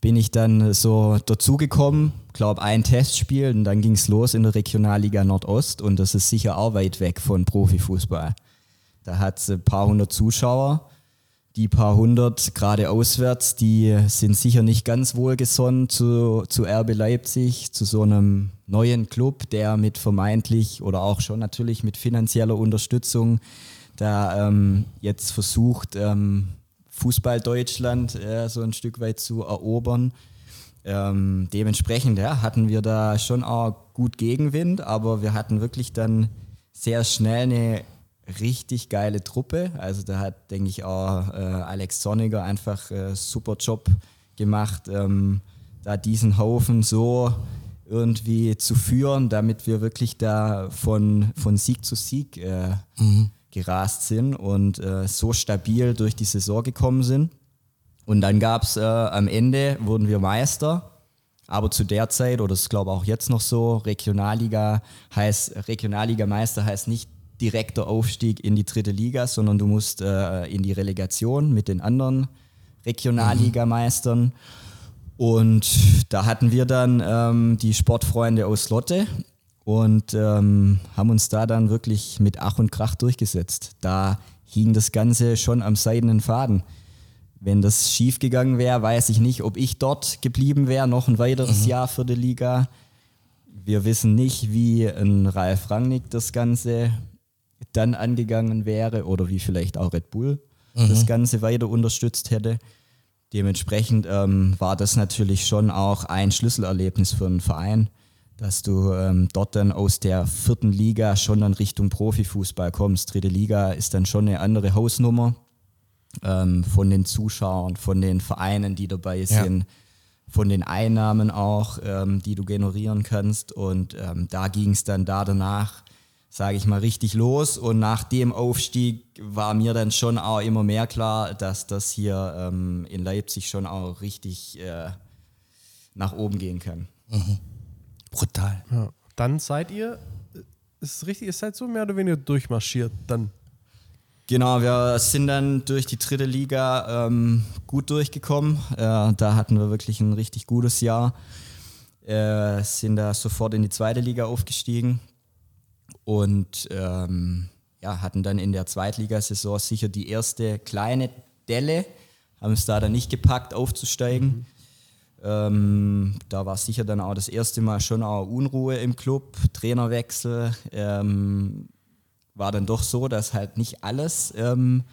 bin ich dann so dazugekommen, glaube ein Testspiel und dann ging es los in der Regionalliga Nordost und das ist sicher auch weit weg von Profifußball. Da hat es ein paar hundert Zuschauer, die paar hundert, gerade auswärts, die sind sicher nicht ganz wohlgesonnen zu, zu R B Leipzig, zu so einem neuen Club, der mit vermeintlich oder auch schon natürlich mit finanzieller Unterstützung da ähm, jetzt versucht, ähm, Fußball Deutschland äh, so ein Stück weit zu erobern. Ähm, dementsprechend ja, hatten wir da schon auch gut Gegenwind, aber wir hatten wirklich dann sehr schnell eine richtig geile Truppe. Also da hat, denke ich, auch äh, Alex Zorniger einfach einen äh, super Job gemacht, ähm, da diesen Haufen so irgendwie zu führen, damit wir wirklich da von, von Sieg zu Sieg äh, mhm. gerast sind und äh, so stabil durch die Saison gekommen sind. Und dann gab es, äh, am Ende wurden wir Meister, aber zu der Zeit, oder das glaube ich auch jetzt noch so, Regionalliga heißt, Regionalliga-Meister heißt nicht direkter Aufstieg in die dritte Liga, sondern du musst äh, in die Relegation mit den anderen Regionalligameistern. Mhm. Und da hatten wir dann ähm, die Sportfreunde aus Lotte, und ähm, haben uns da dann wirklich mit Ach und Krach durchgesetzt. Da hing das Ganze schon am seidenen Faden. Wenn das schief gegangen wäre, weiß ich nicht, ob ich dort geblieben wäre, noch ein weiteres mhm. Jahr für die Liga. Wir wissen nicht, wie ein Ralf Rangnick das Ganze dann angegangen wäre oder wie vielleicht auch Red Bull mhm. das Ganze weiter unterstützt hätte. Dementsprechend ähm, war das natürlich schon auch ein Schlüsselerlebnis für einen Verein, dass du ähm, dort dann aus der vierten Liga schon dann Richtung Profifußball kommst. Dritte Liga ist dann schon eine andere Hausnummer ähm, von den Zuschauern, von den Vereinen, die dabei sind, ja. von den Einnahmen auch, ähm, die du generieren kannst. Und ähm, da ging es dann da danach, sage ich mal, richtig los. Und nach dem Aufstieg war mir dann schon auch immer mehr klar, dass das hier ähm, in Leipzig schon auch richtig äh, nach oben gehen kann. Mhm. Brutal. Ja. Dann seid ihr, ist es richtig, ihr seid so mehr oder weniger durchmarschiert dann? Genau, wir sind dann durch die dritte Liga ähm, gut durchgekommen. Äh, da hatten wir wirklich ein richtig gutes Jahr. Äh, sind da sofort in die zweite Liga aufgestiegen und ähm, ja, hatten dann in der Zweitligasaison sicher die erste kleine Delle, haben es da dann nicht gepackt aufzusteigen. Mhm. Ähm, da war sicher dann auch das erste Mal schon auch Unruhe im Club, Trainerwechsel. Ähm, war dann doch so, dass halt nicht alles ähm,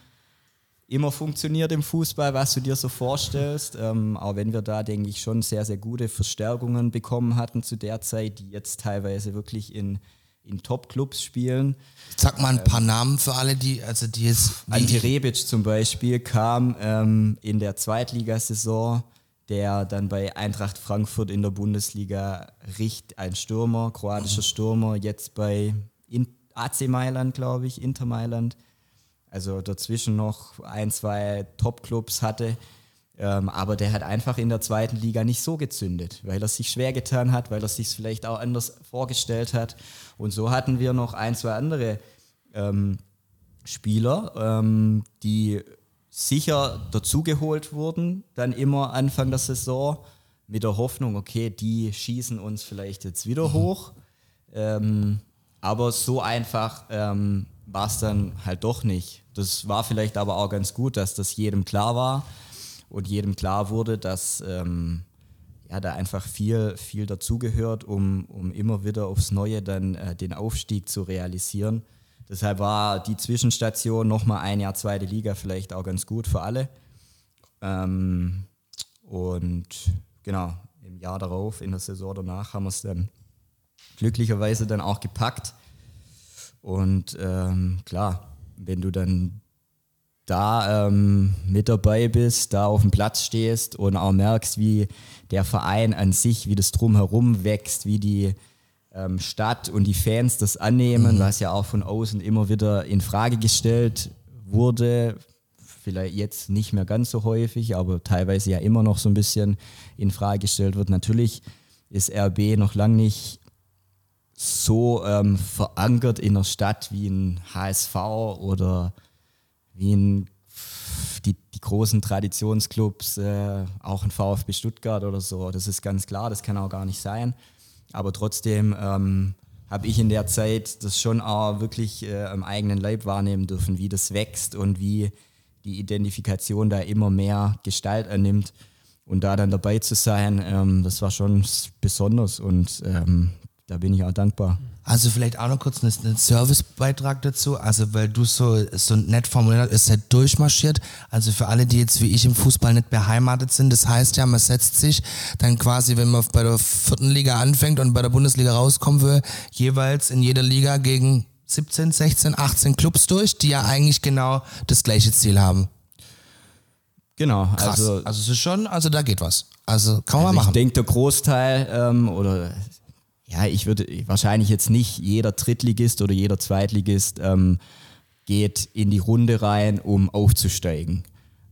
immer funktioniert im Fußball, was du dir so vorstellst. Ähm, auch wenn wir da, denke ich, schon sehr, sehr gute Verstärkungen bekommen hatten zu der Zeit, die jetzt teilweise wirklich in, in Top-Clubs spielen. Sag mal ein ähm, paar Namen für alle, die also die jetzt... Ante Rebic zum Beispiel kam ähm, in der Zweitligasaison, der dann bei Eintracht Frankfurt in der Bundesliga richt, ein Stürmer, kroatischer Stürmer, jetzt bei A C Mailand, glaube ich, Inter Mailand. Also dazwischen noch ein, zwei Top-Clubs hatte. Ähm, aber der hat einfach in der zweiten Liga nicht so gezündet, weil er sich schwer getan hat, weil er sich vielleicht auch anders vorgestellt hat. Und so hatten wir noch ein, zwei andere ähm, Spieler, ähm, die sicher dazugeholt wurden, dann immer Anfang der Saison mit der Hoffnung, okay, die schießen uns vielleicht jetzt wieder mhm. hoch. Ähm, aber so einfach ähm, war es dann halt doch nicht. Das war vielleicht aber auch ganz gut, dass das jedem klar war und jedem klar wurde, dass ähm, ja, da einfach viel, viel dazugehört, um, um immer wieder aufs Neue dann äh, den Aufstieg zu realisieren. Deshalb war die Zwischenstation nochmal ein Jahr zweite Liga vielleicht auch ganz gut für alle. Ähm, und genau, im Jahr darauf, in der Saison danach, haben wir es dann glücklicherweise dann auch gepackt. Und ähm, klar, wenn du dann da ähm, mit dabei bist, da auf dem Platz stehst und auch merkst, wie der Verein an sich, wie das Drumherum wächst, wie die ähm, Stadt und die Fans das annehmen, mhm. was ja auch von außen immer wieder in Frage gestellt wurde, vielleicht jetzt nicht mehr ganz so häufig, aber teilweise ja immer noch so ein bisschen in Frage gestellt wird. Natürlich ist R B noch lange nicht so ähm, verankert in der Stadt wie ein H S V oder wie in die, die großen Traditionsclubs, äh, auch ein VfB Stuttgart oder so. Das ist ganz klar, das kann auch gar nicht sein. Aber trotzdem ähm, habe ich in der Zeit das schon auch wirklich äh, am eigenen Leib wahrnehmen dürfen, wie das wächst und wie die Identifikation da immer mehr Gestalt annimmt. Und da dann dabei zu sein, ähm, das war schon besonders und ähm, da bin ich auch dankbar. Also vielleicht auch noch kurz einen Servicebeitrag dazu, also weil du so, so nett formuliert hast, ist halt durchmarschiert, also für alle, die jetzt wie ich im Fußball nicht beheimatet sind, das heißt ja, man setzt sich dann quasi, wenn man bei der vierten Liga anfängt und bei der Bundesliga rauskommen will, jeweils in jeder Liga gegen siebzehn, sechzehn, achtzehn Clubs durch, die ja eigentlich genau das gleiche Ziel haben. Genau. Krass, also, also es ist schon, also da geht was, also kann man also machen. Ich denke, der Großteil ähm, oder... Ja, ich würde wahrscheinlich jetzt nicht, jeder Drittligist oder jeder Zweitligist ähm, geht in die Runde rein, um aufzusteigen.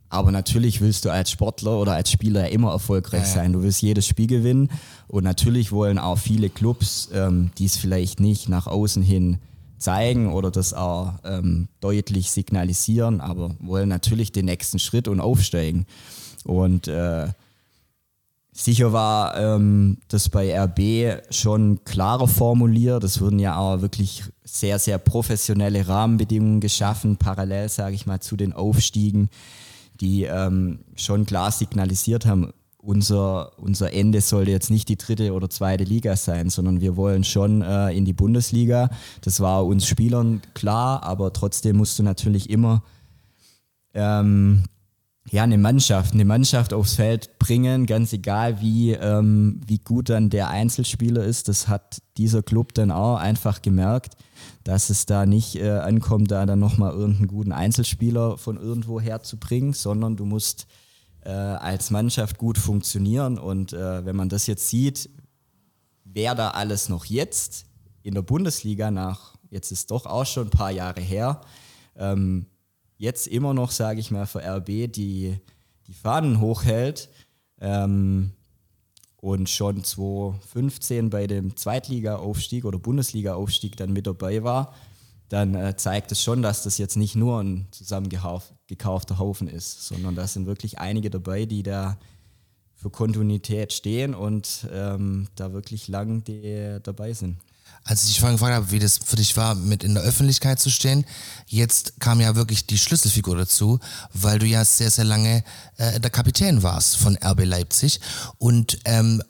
Aber natürlich willst du als Sportler oder als Spieler immer erfolgreich ja, ja. sein. Du willst jedes Spiel gewinnen und natürlich wollen auch viele Clubs, ähm, die es vielleicht nicht nach außen hin zeigen oder das auch ähm, deutlich signalisieren, aber wollen natürlich den nächsten Schritt und aufsteigen. Und äh, sicher war ähm, das bei R B schon klarer formuliert. Es wurden ja auch wirklich sehr, sehr professionelle Rahmenbedingungen geschaffen, parallel, sage ich mal, zu den Aufstiegen, die ähm, schon klar signalisiert haben, unser, unser Ende sollte jetzt nicht die dritte oder zweite Liga sein, sondern wir wollen schon äh, in die Bundesliga. Das war uns Spielern klar, aber trotzdem musst du natürlich immer... Ähm, Ja, eine Mannschaft, eine Mannschaft aufs Feld bringen, ganz egal wie, ähm, wie gut dann der Einzelspieler ist, das hat dieser Club dann auch einfach gemerkt, dass es da nicht äh, ankommt, da dann nochmal irgendeinen guten Einzelspieler von irgendwo her zu bringen, sondern du musst äh, als Mannschaft gut funktionieren und äh, wenn man das jetzt sieht, wer da alles noch jetzt in der Bundesliga nach, jetzt ist doch auch schon ein paar Jahre her, ähm, jetzt immer noch, sage ich mal, für R B die, die Fahnen hochhält ähm, und schon zwanzig fünfzehn bei dem Zweitliga-Aufstieg oder Bundesliga-Aufstieg dann mit dabei war, dann äh, zeigt es schon, dass das jetzt nicht nur ein zusammengekaufter Haufen ist, sondern da sind wirklich einige dabei, die da für Kontinuität stehen und ähm, da wirklich lang die, dabei sind. Als ich dich vorhin gefragt habe, wie das für dich war, mit in der Öffentlichkeit zu stehen, jetzt kam ja wirklich die Schlüsselfigur dazu, weil du ja sehr, sehr lange äh, der Kapitän warst von R B Leipzig. Und ähm,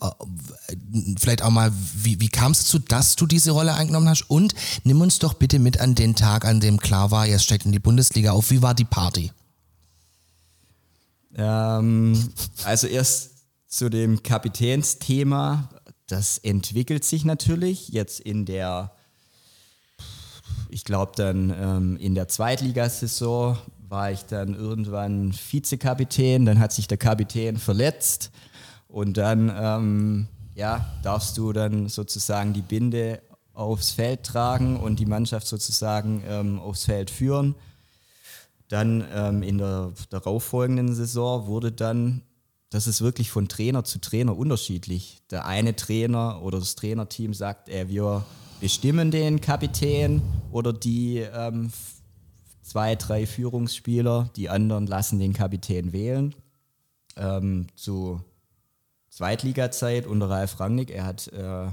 vielleicht auch mal, wie, wie kam es dazu, dass du diese Rolle eingenommen hast? Und nimm uns doch bitte mit an den Tag, an dem klar war, jetzt steigt in die Bundesliga auf. Wie war die Party? Ähm, also erst zu dem Kapitänsthema. Das entwickelt sich natürlich jetzt in der, ich glaube dann ähm, in der Zweitligasaison war ich dann irgendwann Vizekapitän, dann hat sich der Kapitän verletzt und dann ähm, ja, darfst du dann sozusagen die Binde aufs Feld tragen und die Mannschaft sozusagen ähm, aufs Feld führen. Dann ähm, in der darauffolgenden Saison wurde dann, das ist wirklich von Trainer zu Trainer unterschiedlich. Der eine Trainer oder das Trainerteam sagt, ey, wir bestimmen den Kapitän oder die ähm, zwei, drei Führungsspieler. Die anderen lassen den Kapitän wählen. Ähm, zu Zweitliga-Zeit unter Ralf Rangnick, er hat äh,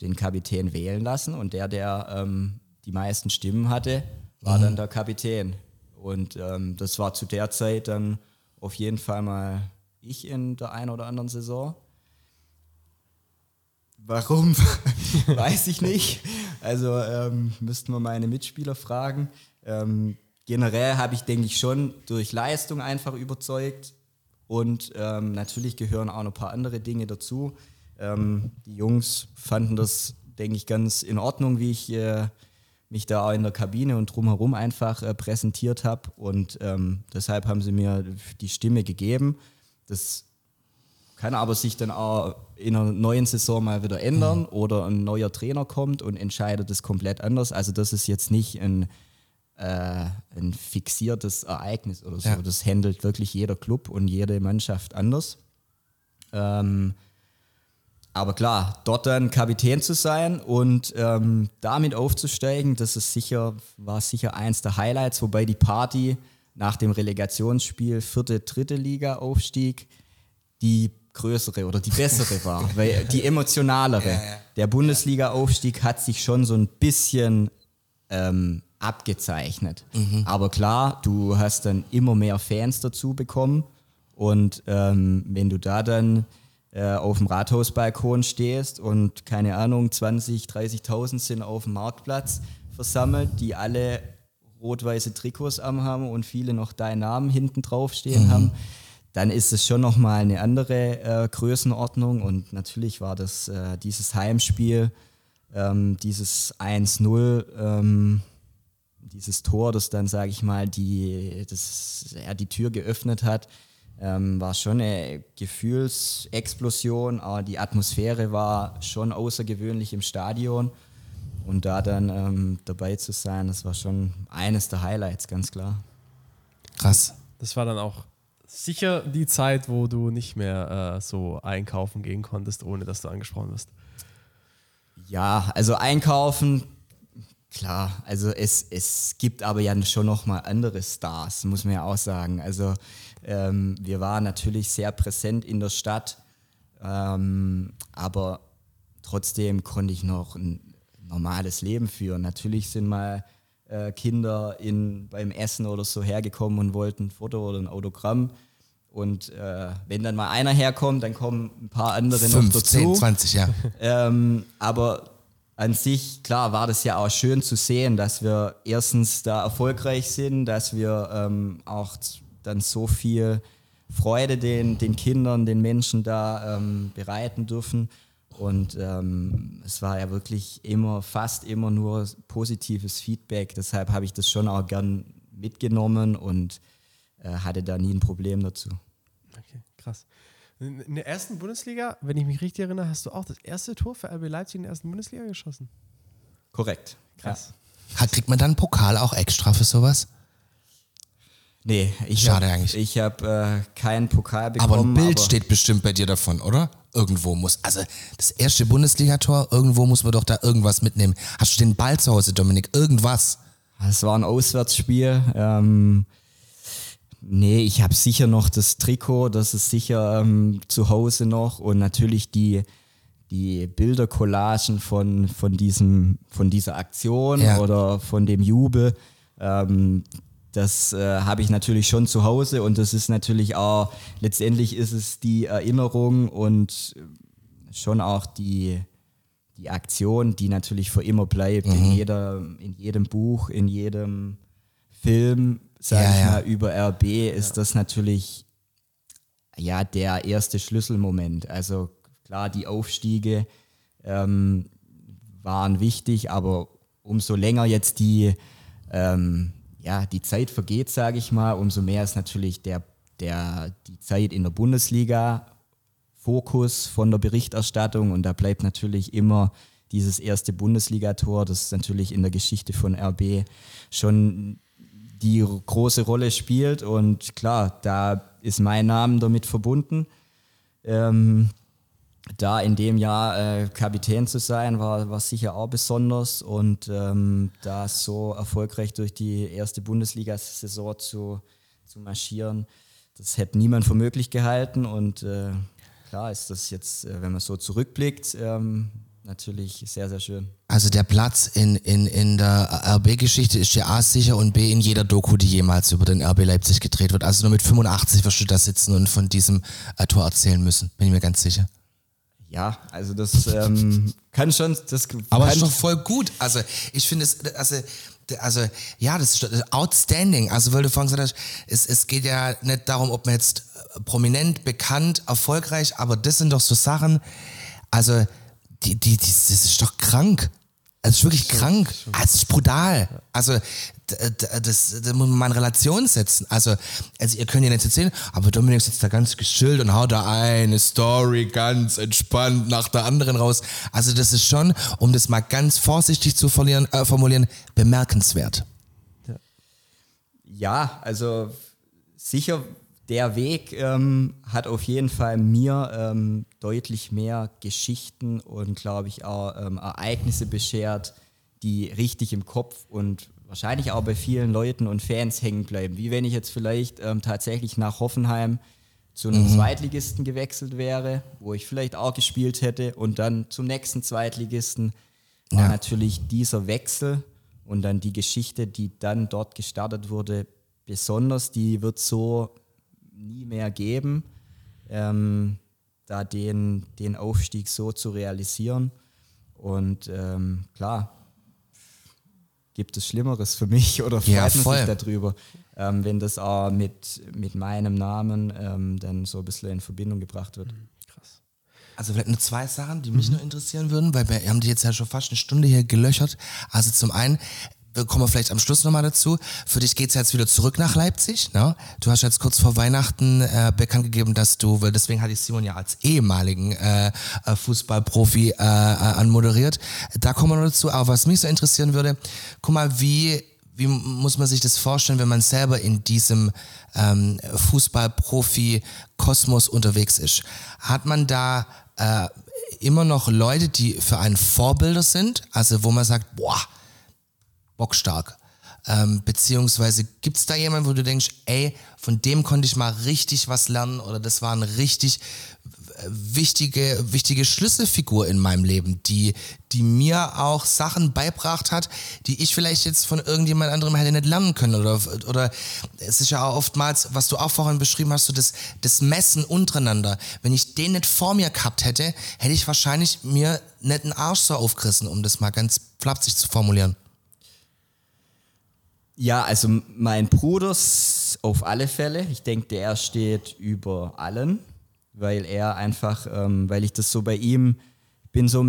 den Kapitän wählen lassen und der, der ähm, die meisten Stimmen hatte, war mhm. dann der Kapitän. Und ähm, das war zu der Zeit dann auf jeden Fall mal ich in der einen oder anderen Saison. Warum, weiß ich nicht. Also ähm, müssten wir meine Mitspieler fragen. Ähm, generell habe ich, denke ich, schon durch Leistung einfach überzeugt. Und ähm, natürlich gehören auch noch ein paar andere Dinge dazu. Ähm, die Jungs fanden das, denke ich, ganz in Ordnung, wie ich äh, mich da auch in der Kabine und drumherum einfach äh, präsentiert habe. Und ähm, deshalb haben sie mir die Stimme gegeben. Das kann aber sich dann auch in einer neuen Saison mal wieder ändern, mhm, oder ein neuer Trainer kommt und entscheidet es komplett anders. Also das ist jetzt nicht ein, äh, ein fixiertes Ereignis oder so. Ja. Das handelt wirklich jeder Club und jede Mannschaft anders. Ähm, aber klar, dort dann Kapitän zu sein und ähm, damit aufzusteigen, das ist sicher, war sicher eins der Highlights, wobei die Party nach dem Relegationsspiel vierte, dritte Liga Aufstieg die größere oder die bessere war, weil die emotionalere. Ja, ja. Der Bundesliga-Aufstieg hat sich schon so ein bisschen ähm, abgezeichnet. Mhm. Aber klar, du hast dann immer mehr Fans dazu bekommen und ähm, wenn du da dann äh, auf dem Rathausbalkon stehst und keine Ahnung, zwanzig, dreißigtausend sind auf dem Marktplatz versammelt, die alle rot-weiße Trikots am haben und viele noch deinen Namen hinten drauf stehen, mhm, haben, dann ist es schon nochmal eine andere äh, Größenordnung und natürlich war das äh, dieses Heimspiel, ähm, dieses eins null, ähm, dieses Tor, das dann, sage ich mal, die, das, ja, die Tür geöffnet hat, ähm, war schon eine Gefühlsexplosion, aber die Atmosphäre war schon außergewöhnlich im Stadion und da dann ähm, dabei zu sein, das war schon eines der Highlights, ganz klar. Krass. Das war dann auch sicher die Zeit, wo du nicht mehr äh, so einkaufen gehen konntest, ohne dass du angesprochen wirst. Ja, also einkaufen, klar. Also es, es gibt aber ja schon nochmal andere Stars, muss man ja auch sagen. Also ähm, wir waren natürlich sehr präsent in der Stadt, ähm, aber trotzdem konnte ich noch ein normales Leben führen. Natürlich sind mal Kinder in, beim Essen oder so hergekommen und wollten ein Foto oder ein Autogramm. Und äh, wenn dann mal einer herkommt, dann kommen ein paar andere fünf, noch dazu. zehn, zwanzig, ja. Ähm, aber an sich, klar, war das ja auch schön zu sehen, dass wir erstens da erfolgreich sind, dass wir ähm, auch dann so viel Freude den, den Kindern, den Menschen da ähm, bereiten dürfen. Und ähm, es war ja wirklich immer, fast immer nur positives Feedback. Deshalb habe ich das schon auch gern mitgenommen und äh, hatte da nie ein Problem dazu. Okay, krass. In der ersten Bundesliga, wenn ich mich richtig erinnere, hast du auch das erste Tor für R B Leipzig in der ersten Bundesliga geschossen. Korrekt. Krass. Ja. Kriegt man dann einen Pokal auch extra für sowas? Nee, ich schade hab, eigentlich. Ich habe äh, keinen Pokal bekommen. Aber ein Bild aber steht bestimmt bei dir davon, oder? Irgendwo muss, also das erste Bundesliga-Tor, irgendwo muss man doch da irgendwas mitnehmen. Hast du den Ball zu Hause, Dominik? Irgendwas? Es war ein Auswärtsspiel. Ähm, nee, ich habe sicher noch das Trikot, das ist sicher ähm, zu Hause noch und natürlich die, die Bildercollagen von, von, diesem, von dieser Aktion, ja, oder von dem Jubel. Ähm, Das äh, habe ich natürlich schon zu Hause und das ist natürlich auch, letztendlich ist es die Erinnerung und schon auch die, die Aktion, die natürlich für immer bleibt, mhm, in jeder, in jedem Buch, in jedem Film, sage ja, ich ja. mal, über R B ist ja. das natürlich ja der erste Schlüsselmoment. Also klar, die Aufstiege ähm, waren wichtig, aber umso länger jetzt die ähm, ja, die Zeit vergeht, sage ich mal, umso mehr ist natürlich der, der, die Zeit in der Bundesliga Fokus von der Berichterstattung und da bleibt natürlich immer dieses erste Bundesliga-Tor, das natürlich in der Geschichte von R B schon die große Rolle spielt und klar, da ist mein Name damit verbunden. Ähm, da in dem Jahr äh, Kapitän zu sein, war, war sicher auch besonders und ähm, da so erfolgreich durch die erste Bundesliga-Saison zu, zu marschieren, das hätte niemand für möglich gehalten und äh, klar ist das jetzt, äh, wenn man so zurückblickt, ähm, natürlich sehr, sehr schön. Also der Platz in, in, in der R B-Geschichte ist ja A sicher und B in jeder Doku, die jemals über den R B Leipzig gedreht wird. Also nur mit fünfundachtzig wirst du da sitzen und von diesem Tor erzählen müssen, bin ich mir ganz sicher. Ja, also das ähm, kann schon... das. Aber es ist doch voll gut. Also ich finde es... Also, also ja, das ist outstanding. Also weil du vorhin gesagt hast, es, es geht ja nicht darum, ob man jetzt prominent, bekannt, erfolgreich, aber das sind doch so Sachen, also die, die, die, das ist doch krank. Also es ist wirklich krank. Es ist brutal. Also das, das, das muss man in Relation setzen. Also, also ihr könnt ja nicht erzählen, aber Dominik sitzt da ganz geschillt und haut da eine Story ganz entspannt nach der anderen raus. Also das ist schon, um das mal ganz vorsichtig zu formulieren, äh, formulieren bemerkenswert. Ja, also sicher, der Weg ähm, hat auf jeden Fall mir ähm, deutlich mehr Geschichten und, glaube ich, auch ähm, Ereignisse beschert, die richtig im Kopf und wahrscheinlich auch bei vielen Leuten und Fans hängen bleiben. Wie wenn ich jetzt vielleicht ähm, tatsächlich nach Hoffenheim zu einem mhm. Zweitligisten gewechselt wäre, wo ich vielleicht auch gespielt hätte und dann zum nächsten Zweitligisten war ja. natürlich dieser Wechsel und dann die Geschichte, die dann dort gestartet wurde, besonders, die wird so nie mehr geben, ähm, da den, den Aufstieg so zu realisieren. Und ähm, klar, gibt es Schlimmeres für mich oder freut ja, man voll. sich darüber, ähm, wenn das auch mit, mit meinem Namen ähm, dann so ein bisschen in Verbindung gebracht wird. Mhm, krass. Also vielleicht nur zwei Sachen, die mich mhm. noch interessieren würden, weil wir haben die jetzt ja schon fast eine Stunde hier gelöchert. Also zum einen, wir kommen vielleicht am Schluss nochmal dazu, für dich geht es jetzt wieder zurück nach Leipzig, ne? Du hast jetzt kurz vor Weihnachten äh, bekannt gegeben, dass du, weil deswegen hatte ich Simon ja als ehemaligen äh, Fußballprofi äh, anmoderiert, da kommen wir noch dazu, aber was mich so interessieren würde, guck mal, wie, wie muss man sich das vorstellen, wenn man selber in diesem ähm, Fußballprofi-Kosmos unterwegs ist? Hat man da äh, immer noch Leute, die für einen Vorbilder sind, also wo man sagt, boah, bockstark. Ähm, beziehungsweise gibt es da jemanden, wo du denkst, ey, von dem konnte ich mal richtig was lernen oder das war eine richtig wichtige, wichtige Schlüsselfigur in meinem Leben, die, die mir auch Sachen beibracht hat, die ich vielleicht jetzt von irgendjemand anderem hätte nicht lernen können. Oder, oder es ist ja auch oftmals, was du auch vorhin beschrieben hast, so das, das Messen untereinander. Wenn ich den nicht vor mir gehabt hätte, hätte ich wahrscheinlich mir nicht einen Arsch so aufgerissen, um das mal ganz flapsig zu formulieren. Ja, also mein Bruder auf alle Fälle. Ich denke, der steht über allen, weil er einfach, ähm, weil ich das so bei ihm, bin so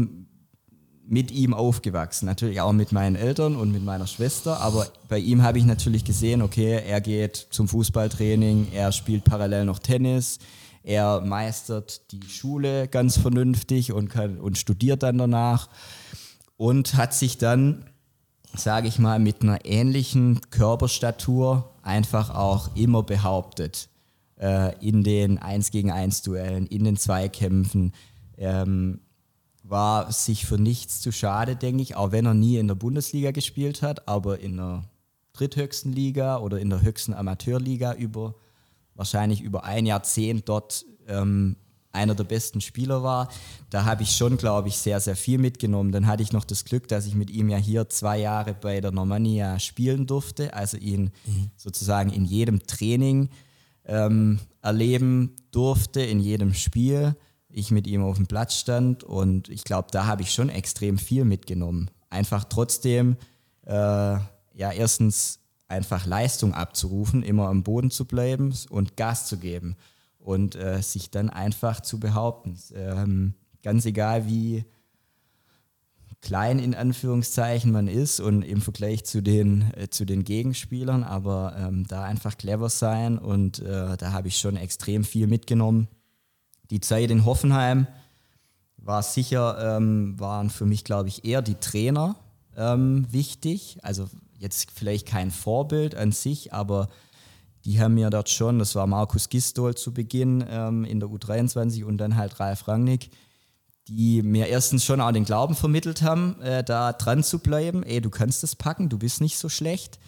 mit ihm aufgewachsen. Natürlich auch mit meinen Eltern und mit meiner Schwester, aber bei ihm habe ich natürlich gesehen, okay, er geht zum Fußballtraining, er spielt parallel noch Tennis, er meistert die Schule ganz vernünftig und, kann, und studiert dann danach und hat sich dann, sage ich mal, mit einer ähnlichen Körperstatur einfach auch immer behauptet äh, in den eins gegen eins Duellen, in den Zweikämpfen, ähm, war sich für nichts zu schade, denke ich, auch wenn er nie in der Bundesliga gespielt hat, aber in der dritthöchsten Liga oder in der höchsten Amateurliga über wahrscheinlich über ein Jahrzehnt dort ähm, einer der besten Spieler war. Da habe ich schon, glaube ich, sehr, sehr viel mitgenommen. Dann hatte ich noch das Glück, dass ich mit ihm ja hier zwei Jahre bei der Normannia spielen durfte, also ihn mhm. sozusagen in jedem Training ähm, erleben durfte, in jedem Spiel. Ich mit ihm auf dem Platz stand und ich glaube, da habe ich schon extrem viel mitgenommen. Einfach trotzdem, äh, ja, erstens einfach Leistung abzurufen, immer am Boden zu bleiben und Gas zu geben. Und äh, sich dann einfach zu behaupten. Ähm, ganz egal, wie klein in Anführungszeichen man ist und im Vergleich zu den, äh, zu den Gegenspielern, aber ähm, da einfach clever sein und äh, da habe ich schon extrem viel mitgenommen. Die Zeit in Hoffenheim war sicher, ähm, waren für mich, glaube ich, eher die Trainer ähm, wichtig. Also jetzt vielleicht kein Vorbild an sich, aber die haben mir dort schon, das war Markus Gisdol zu Beginn ähm, in der U dreiundzwanzig und dann halt Ralf Rangnick, die mir erstens schon auch den Glauben vermittelt haben, äh, da dran zu bleiben. Ey, du kannst das packen, du bist nicht so schlecht.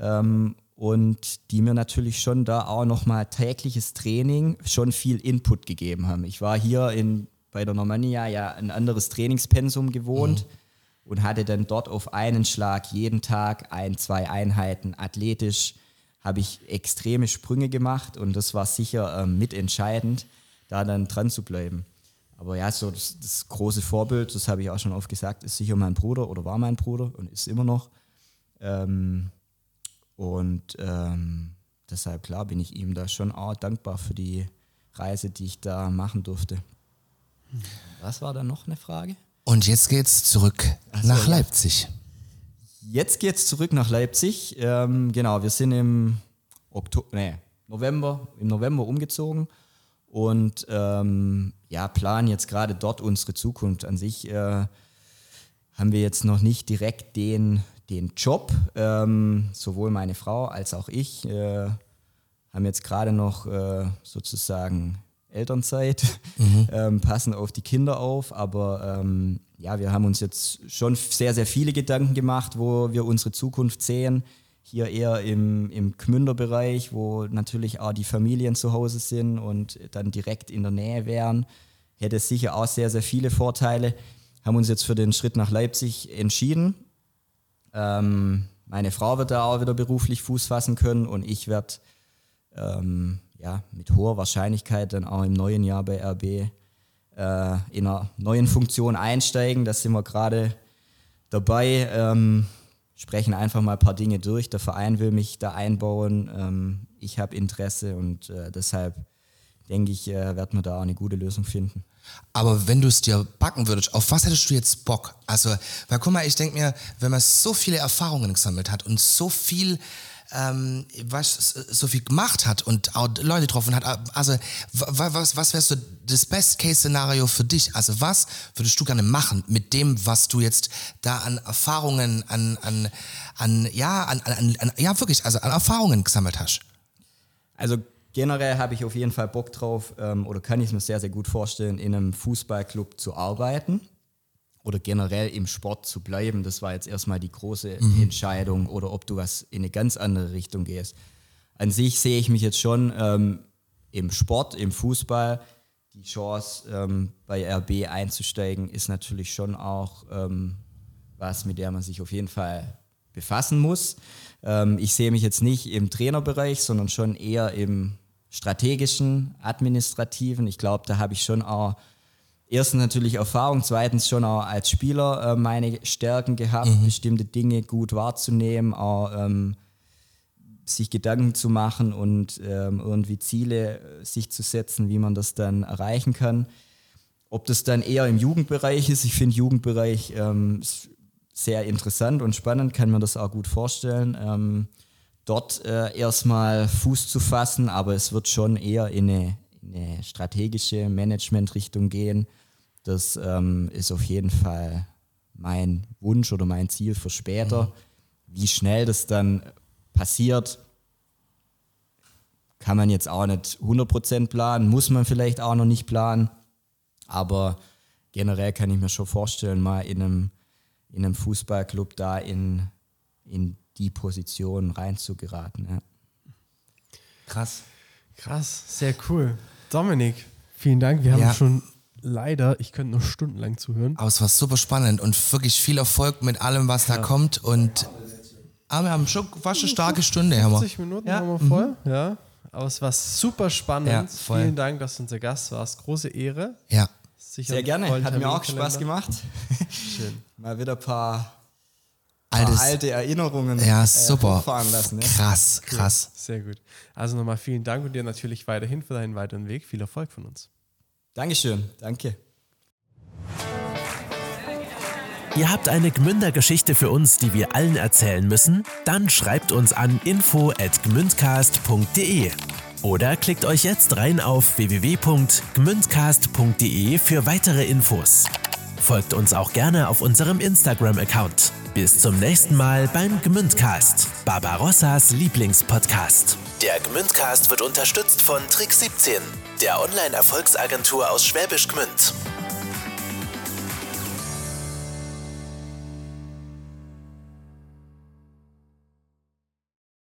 Ähm, und die mir natürlich schon da auch nochmal tägliches Training, schon viel Input gegeben haben. Ich war hier in, bei der Normannia ja ein anderes Trainingspensum gewohnt mhm. und hatte dann dort auf einen Schlag jeden Tag ein, zwei Einheiten. Athletisch habe ich extreme Sprünge gemacht und das war sicher äh, mitentscheidend, da dann dran zu bleiben. Aber ja, so das, das große Vorbild, das habe ich auch schon oft gesagt, ist sicher mein Bruder oder war mein Bruder und ist immer noch. Ähm, und ähm, deshalb, klar, bin ich ihm da schon auch dankbar für die Reise, die ich da machen durfte. Was war da noch eine Frage? Und jetzt geht's zurück also, nach Leipzig. Jetzt geht's zurück nach Leipzig. Ähm, genau, wir sind im Oktober, nee, November, im November umgezogen. Und ähm, ja, planen jetzt gerade dort unsere Zukunft. An sich äh, haben wir jetzt noch nicht direkt den, den Job. Ähm, sowohl meine Frau als auch ich äh, haben jetzt gerade noch äh, sozusagen Elternzeit, mhm. ähm, passen auf die Kinder auf. Aber ähm, ja, wir haben uns jetzt schon sehr, sehr viele Gedanken gemacht, wo wir unsere Zukunft sehen. Hier eher im, im Gmünder-Bereich, wo natürlich auch die Familien zu Hause sind und dann direkt in der Nähe wären, hätte es sicher auch sehr, sehr viele Vorteile. Haben uns jetzt für den Schritt nach Leipzig entschieden. Ähm, meine Frau wird da auch wieder beruflich Fuß fassen können und ich werde ähm, ja, mit hoher Wahrscheinlichkeit dann auch im neuen Jahr bei R B äh, in einer neuen Funktion einsteigen. Da sind wir gerade dabei. Ähm, Sprechen einfach mal ein paar Dinge durch. Der Verein will mich da einbauen. Ähm, ich habe Interesse und äh, deshalb denke ich, äh, werden wir da auch eine gute Lösung finden. Aber wenn du es dir backen würdest, auf was hättest du jetzt Bock? Also, weil guck mal, ich denke mir, wenn man so viele Erfahrungen gesammelt hat und so viel, ähm, was, so viel gemacht hat und auch Leute getroffen hat, also was, was wäre so das Best-Case-Szenario für dich? Also was würdest du gerne machen mit dem, was du jetzt da an Erfahrungen, an, an, an, ja, an, an, an ja, wirklich, also an Erfahrungen gesammelt hast? Also generell habe ich auf jeden Fall Bock drauf, ähm, oder kann ich mir sehr, sehr gut vorstellen, in einem Fußballclub zu arbeiten oder generell im Sport zu bleiben. Das war jetzt erstmal die große mhm. Entscheidung, oder ob du was in eine ganz andere Richtung gehst. An sich sehe ich mich jetzt schon ähm, im Sport, im Fußball. Die Chance, ähm, bei R B einzusteigen, ist natürlich schon auch ähm, was, mit der man sich auf jeden Fall befassen muss. Ähm, ich sehe mich jetzt nicht im Trainerbereich, sondern schon eher im strategischen, administrativen. Ich glaube, da habe ich schon auch erstens natürlich Erfahrung, zweitens schon auch als Spieler äh, meine Stärken gehabt, mhm. bestimmte Dinge gut wahrzunehmen, auch ähm, sich Gedanken zu machen und ähm, irgendwie Ziele sich zu setzen, wie man das dann erreichen kann. Ob das dann eher im Jugendbereich ist, ich finde Jugendbereich ähm, sehr interessant und spannend, kann mir das auch gut vorstellen. Ähm, dort äh, erstmal Fuß zu fassen, aber es wird schon eher in eine, in eine strategische Management-Richtung gehen. Das ähm, ist auf jeden Fall mein Wunsch oder mein Ziel für später. Mhm. Wie schnell das dann passiert, kann man jetzt auch nicht hundert Prozent planen, muss man vielleicht auch noch nicht planen, aber generell kann ich mir schon vorstellen, mal in einem, in einem Fußballclub da in, in die Position reinzugeraten. Ja. Krass. Krass, sehr cool. Dominik, vielen Dank, wir haben ja. schon... Leider, ich könnte noch stundenlang zuhören. Aber es war super spannend und wirklich viel Erfolg mit allem, was ja. da kommt und... Ah, wir haben schon fast eine starke Stunde. fünfzig Minuten ja. haben wir voll. Mhm. Ja. Aber es war super spannend. Ja, vielen Dank, dass du unser Gast warst. Große Ehre. Ja. Sicher sehr gerne. Hat Termin mir auch Kalender. Spaß gemacht. Schön. Mal wieder ein paar, paar alte Erinnerungen ja, super. Äh, fahren lassen. Ja. Krass, krass. Cool. Sehr gut. Also nochmal vielen Dank und dir natürlich weiterhin für deinen weiteren Weg. Viel Erfolg von uns. Dankeschön. Danke. Ihr habt eine Gmünder-Geschichte für uns, die wir allen erzählen müssen? Dann schreibt uns an info at gmündcast punkt de oder klickt euch jetzt rein auf w w w punkt gmündcast punkt de für weitere Infos. Folgt uns auch gerne auf unserem Instagram-Account. Bis zum nächsten Mal beim Gmündcast, Barbarossas Lieblingspodcast. Der Gmündcast wird unterstützt von Trick siebzehn, der Online-Erfolgsagentur aus Schwäbisch Gmünd.